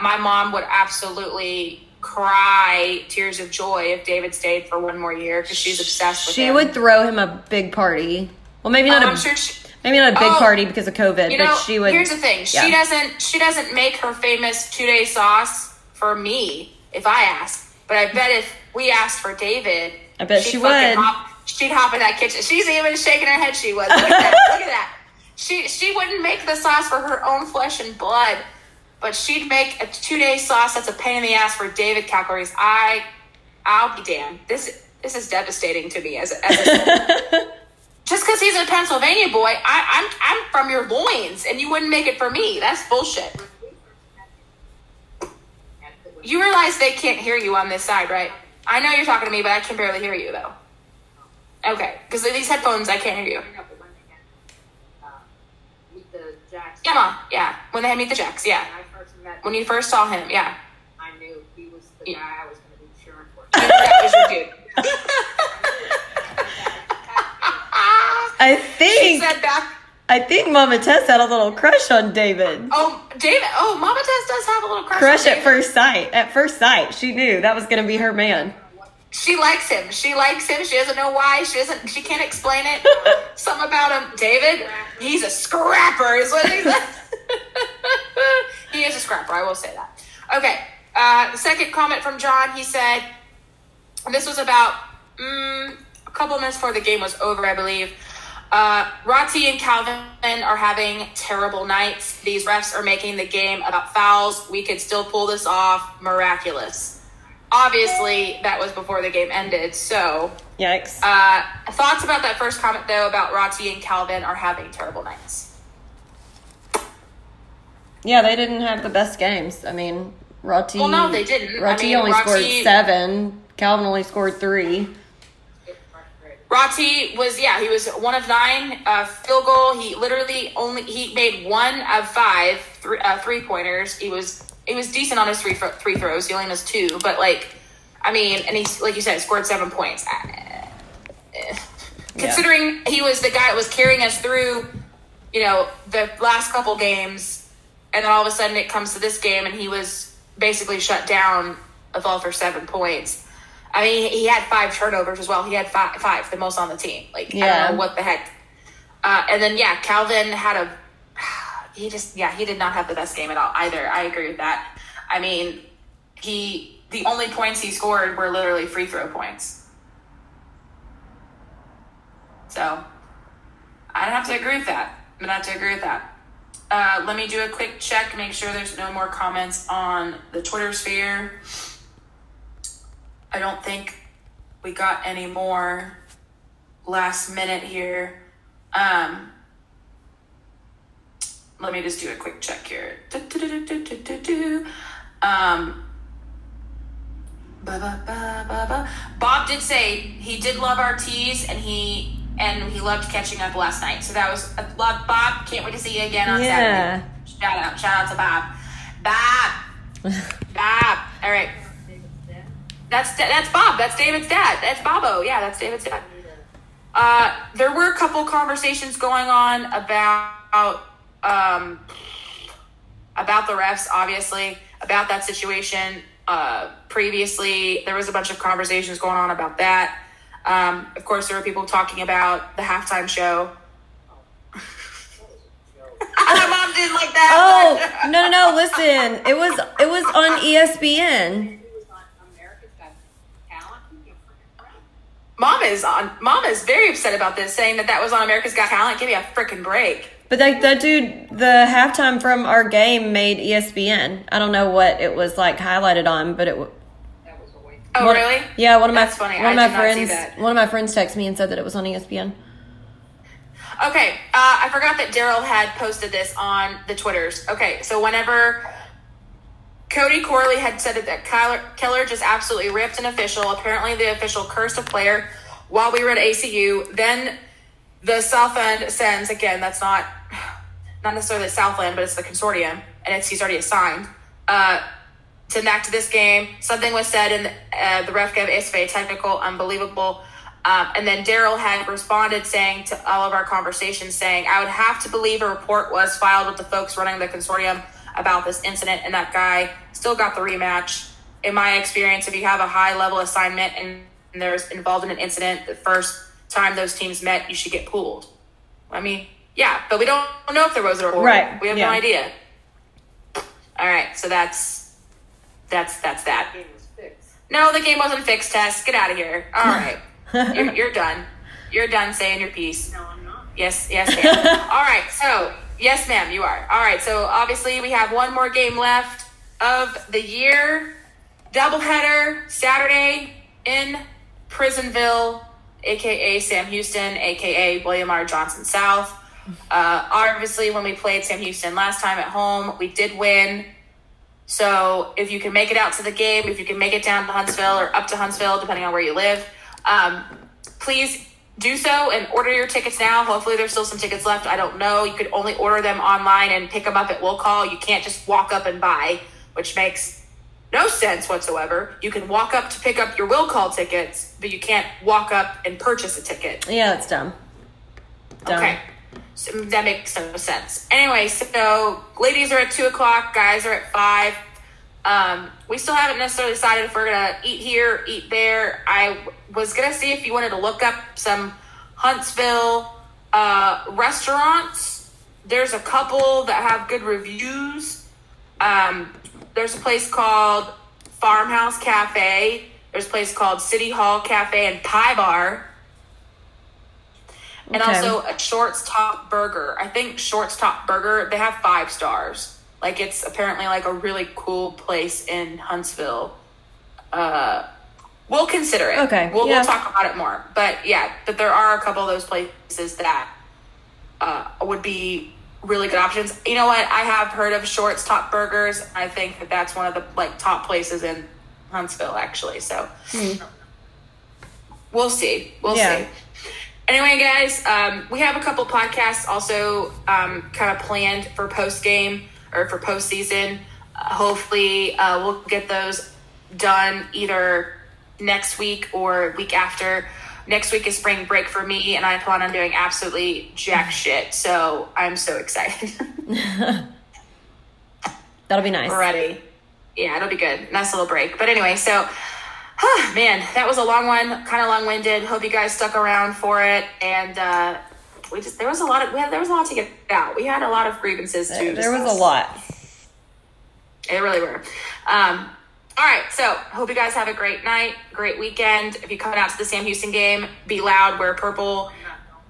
My mom would absolutely cry tears of joy if David stayed for one more year because she's obsessed with him. She would throw him a big party. Well, maybe not a big party because of COVID, but she would. Here's the thing. Yeah. She doesn't make her famous two-day sauce for me if I ask. But I bet if we asked for David, I bet she would. She'd hop in that kitchen. She's even shaking her head. She was. Look at that. Look at that. She wouldn't make the sauce for her own flesh and blood, but she'd make a two-day sauce that's a pain in the ass for David calories. I'll be damned. This is devastating to me as a just because he's a Pennsylvania boy, I'm from your loins, and you wouldn't make it for me. That's bullshit. You realize they can't hear you on this side, right? I know you're talking to me, but I can barely hear you, though. Okay, because of these headphones, I can't hear you. Yeah, Mom, yeah. When they had Meet the Jacks, yeah. When you first saw him, yeah. I knew he was the guy I was going to be cheering for. That was your dude. I think Mama Tess had a little crush on David. Oh, Mama Tess does have a little crush on David. At first sight. She knew that was going to be her man. She likes him. She doesn't know why. She can't explain it. Something about him. David, he's a scrapper is what he said. He is a scrapper. I will say that. Okay. Second comment from John. He said, and this was about a couple minutes before the game was over, I believe. Rati and Calvin are having terrible nights. These refs are making the game about fouls. We could still pull this off. Miraculous. Obviously, that was before the game ended, so... Yikes. Thoughts about that first comment, though, about Rati and Calvin are having terrible nights. Yeah, they didn't have the best games. I mean, Rati... Well, no, they didn't. Rati only scored 7. Calvin only scored 3. Rati was, he was 1 of 9 field goal. He literally he made 1 of 5 three-pointers. He was decent on his free throws. He only missed 2, but and he's, like you said, scored 7 points. Considering he was the guy that was carrying us through, the last couple games, and then all of a sudden it comes to this game and he was basically shut down of all for 7 points. I mean, he had 5 turnovers as well. He had five, the most on the team. I don't know what the heck. And then, Calvin had he did not have the best game at all either. I agree with that. I mean, the only points he scored were literally free throw points. So, I don't have to agree with that. Let me do a quick check, make sure there's no more comments on the Twitter sphere. I don't think we got any more last minute here. Let me just do a quick check here. Bob did say he did love our teas and he loved catching up last night. So that was love, Bob. Can't wait to see you again on Saturday. Shout out to Bob. Bob. All right. That's Bob. That's David's dad. That's Bobo. Yeah, that's David's dad. There were a couple conversations going on about the refs, obviously, about that situation. Previously, there was a bunch of conversations going on about that. Of course, there were people talking about the halftime show. My mom didn't like that. Oh, no. Listen, it was on ESPN. Mama is very upset about this, saying that was on America's Got Talent. Give me a freaking break. But that dude, the halftime from our game made ESPN. I don't know what it was like highlighted on, but it. That was a waste. Oh, really? Yeah, one of my friends texted me and said that it was on ESPN. Okay, I forgot that Daryl had posted this on the Twitters. Okay, so whenever Cody Corley had said that Keller just absolutely ripped an official. Apparently, the official cursed a player while we were at ACU. Then the Southland sends, again, that's not necessarily Southland, but it's the consortium, and he's already assigned, to enact this game. Something was said, and the ref gave ISFA technical, unbelievable. And then Daryl had responded saying to all of our conversations, saying, I would have to believe a report was filed with the folks running the consortium about this incident, and that guy still got the rematch. In my experience, if you have a high-level assignment and there's involved in an incident, the first time those teams met, you should get pooled. I mean, yeah, but we don't know if there was a report. Right. We have no idea. All right, so that's that. The game was fixed. No, the game wasn't fixed, Tess. Get out of here. All right. You're done. You're done saying your piece. No, I'm not. Yes, ma'am. All right, so... Yes, ma'am, you are. All right, so obviously we have one more game left of the year. Doubleheader Saturday in Prisonville, a.k.a. Sam Houston, a.k.a. William R. Johnson South. Obviously, when we played Sam Houston last time at home, we did win. So if you can make it out to the game, if you can make it down to Huntsville or up to Huntsville, depending on where you live, please do so and order your tickets now. Hopefully there's still some tickets left. I don't know. You could only order them online and pick them up at Will Call. You can't just walk up and buy, which makes no sense whatsoever. You can walk up to pick up your Will Call tickets, but you can't walk up and purchase a ticket. Yeah, that's dumb. Okay. So that makes no sense. Anyway, so ladies are at 2 o'clock. Guys are at 5. We still haven't necessarily decided if we're going to eat here, eat there. I was going to see if you wanted to look up some Huntsville restaurants. There's a couple that have good reviews. There's a place called Farmhouse Cafe. There's a place called City Hall Cafe and Pie Bar. And also a Shortstop Burger. I think Shortstop Burger, they have 5 stars. Like, it's apparently, like, a really cool place in Huntsville. We'll consider it. Okay. We'll talk about it more. But, yeah, but there are a couple of those places that would be really good options. You know what? I have heard of Shortstop Burgers. I think that's one of the, like, top places in Huntsville, actually. So, We'll see. We'll see. Anyway, guys, we have a couple podcasts also kind of planned for post-game. Or for postseason, hopefully we'll get those done either next week or week after. Next week is spring break for me, and I plan on doing absolutely jack shit. So I'm so excited. That'll be nice. Ready? Yeah, it'll be good. Nice little break. But anyway, so man, that was a long one, kind of long-winded. Hope you guys stuck around for it, and. There was a lot to get out. We had a lot of grievances to discuss. There was a lot. They really were. All right, so hope you guys have a great night, great weekend. If you're coming out to the Sam Houston game, be loud, wear purple,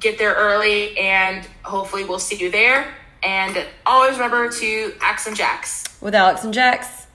get there early, and hopefully we'll see you there. And always remember to Axe and Jacks. With Alex and Jax.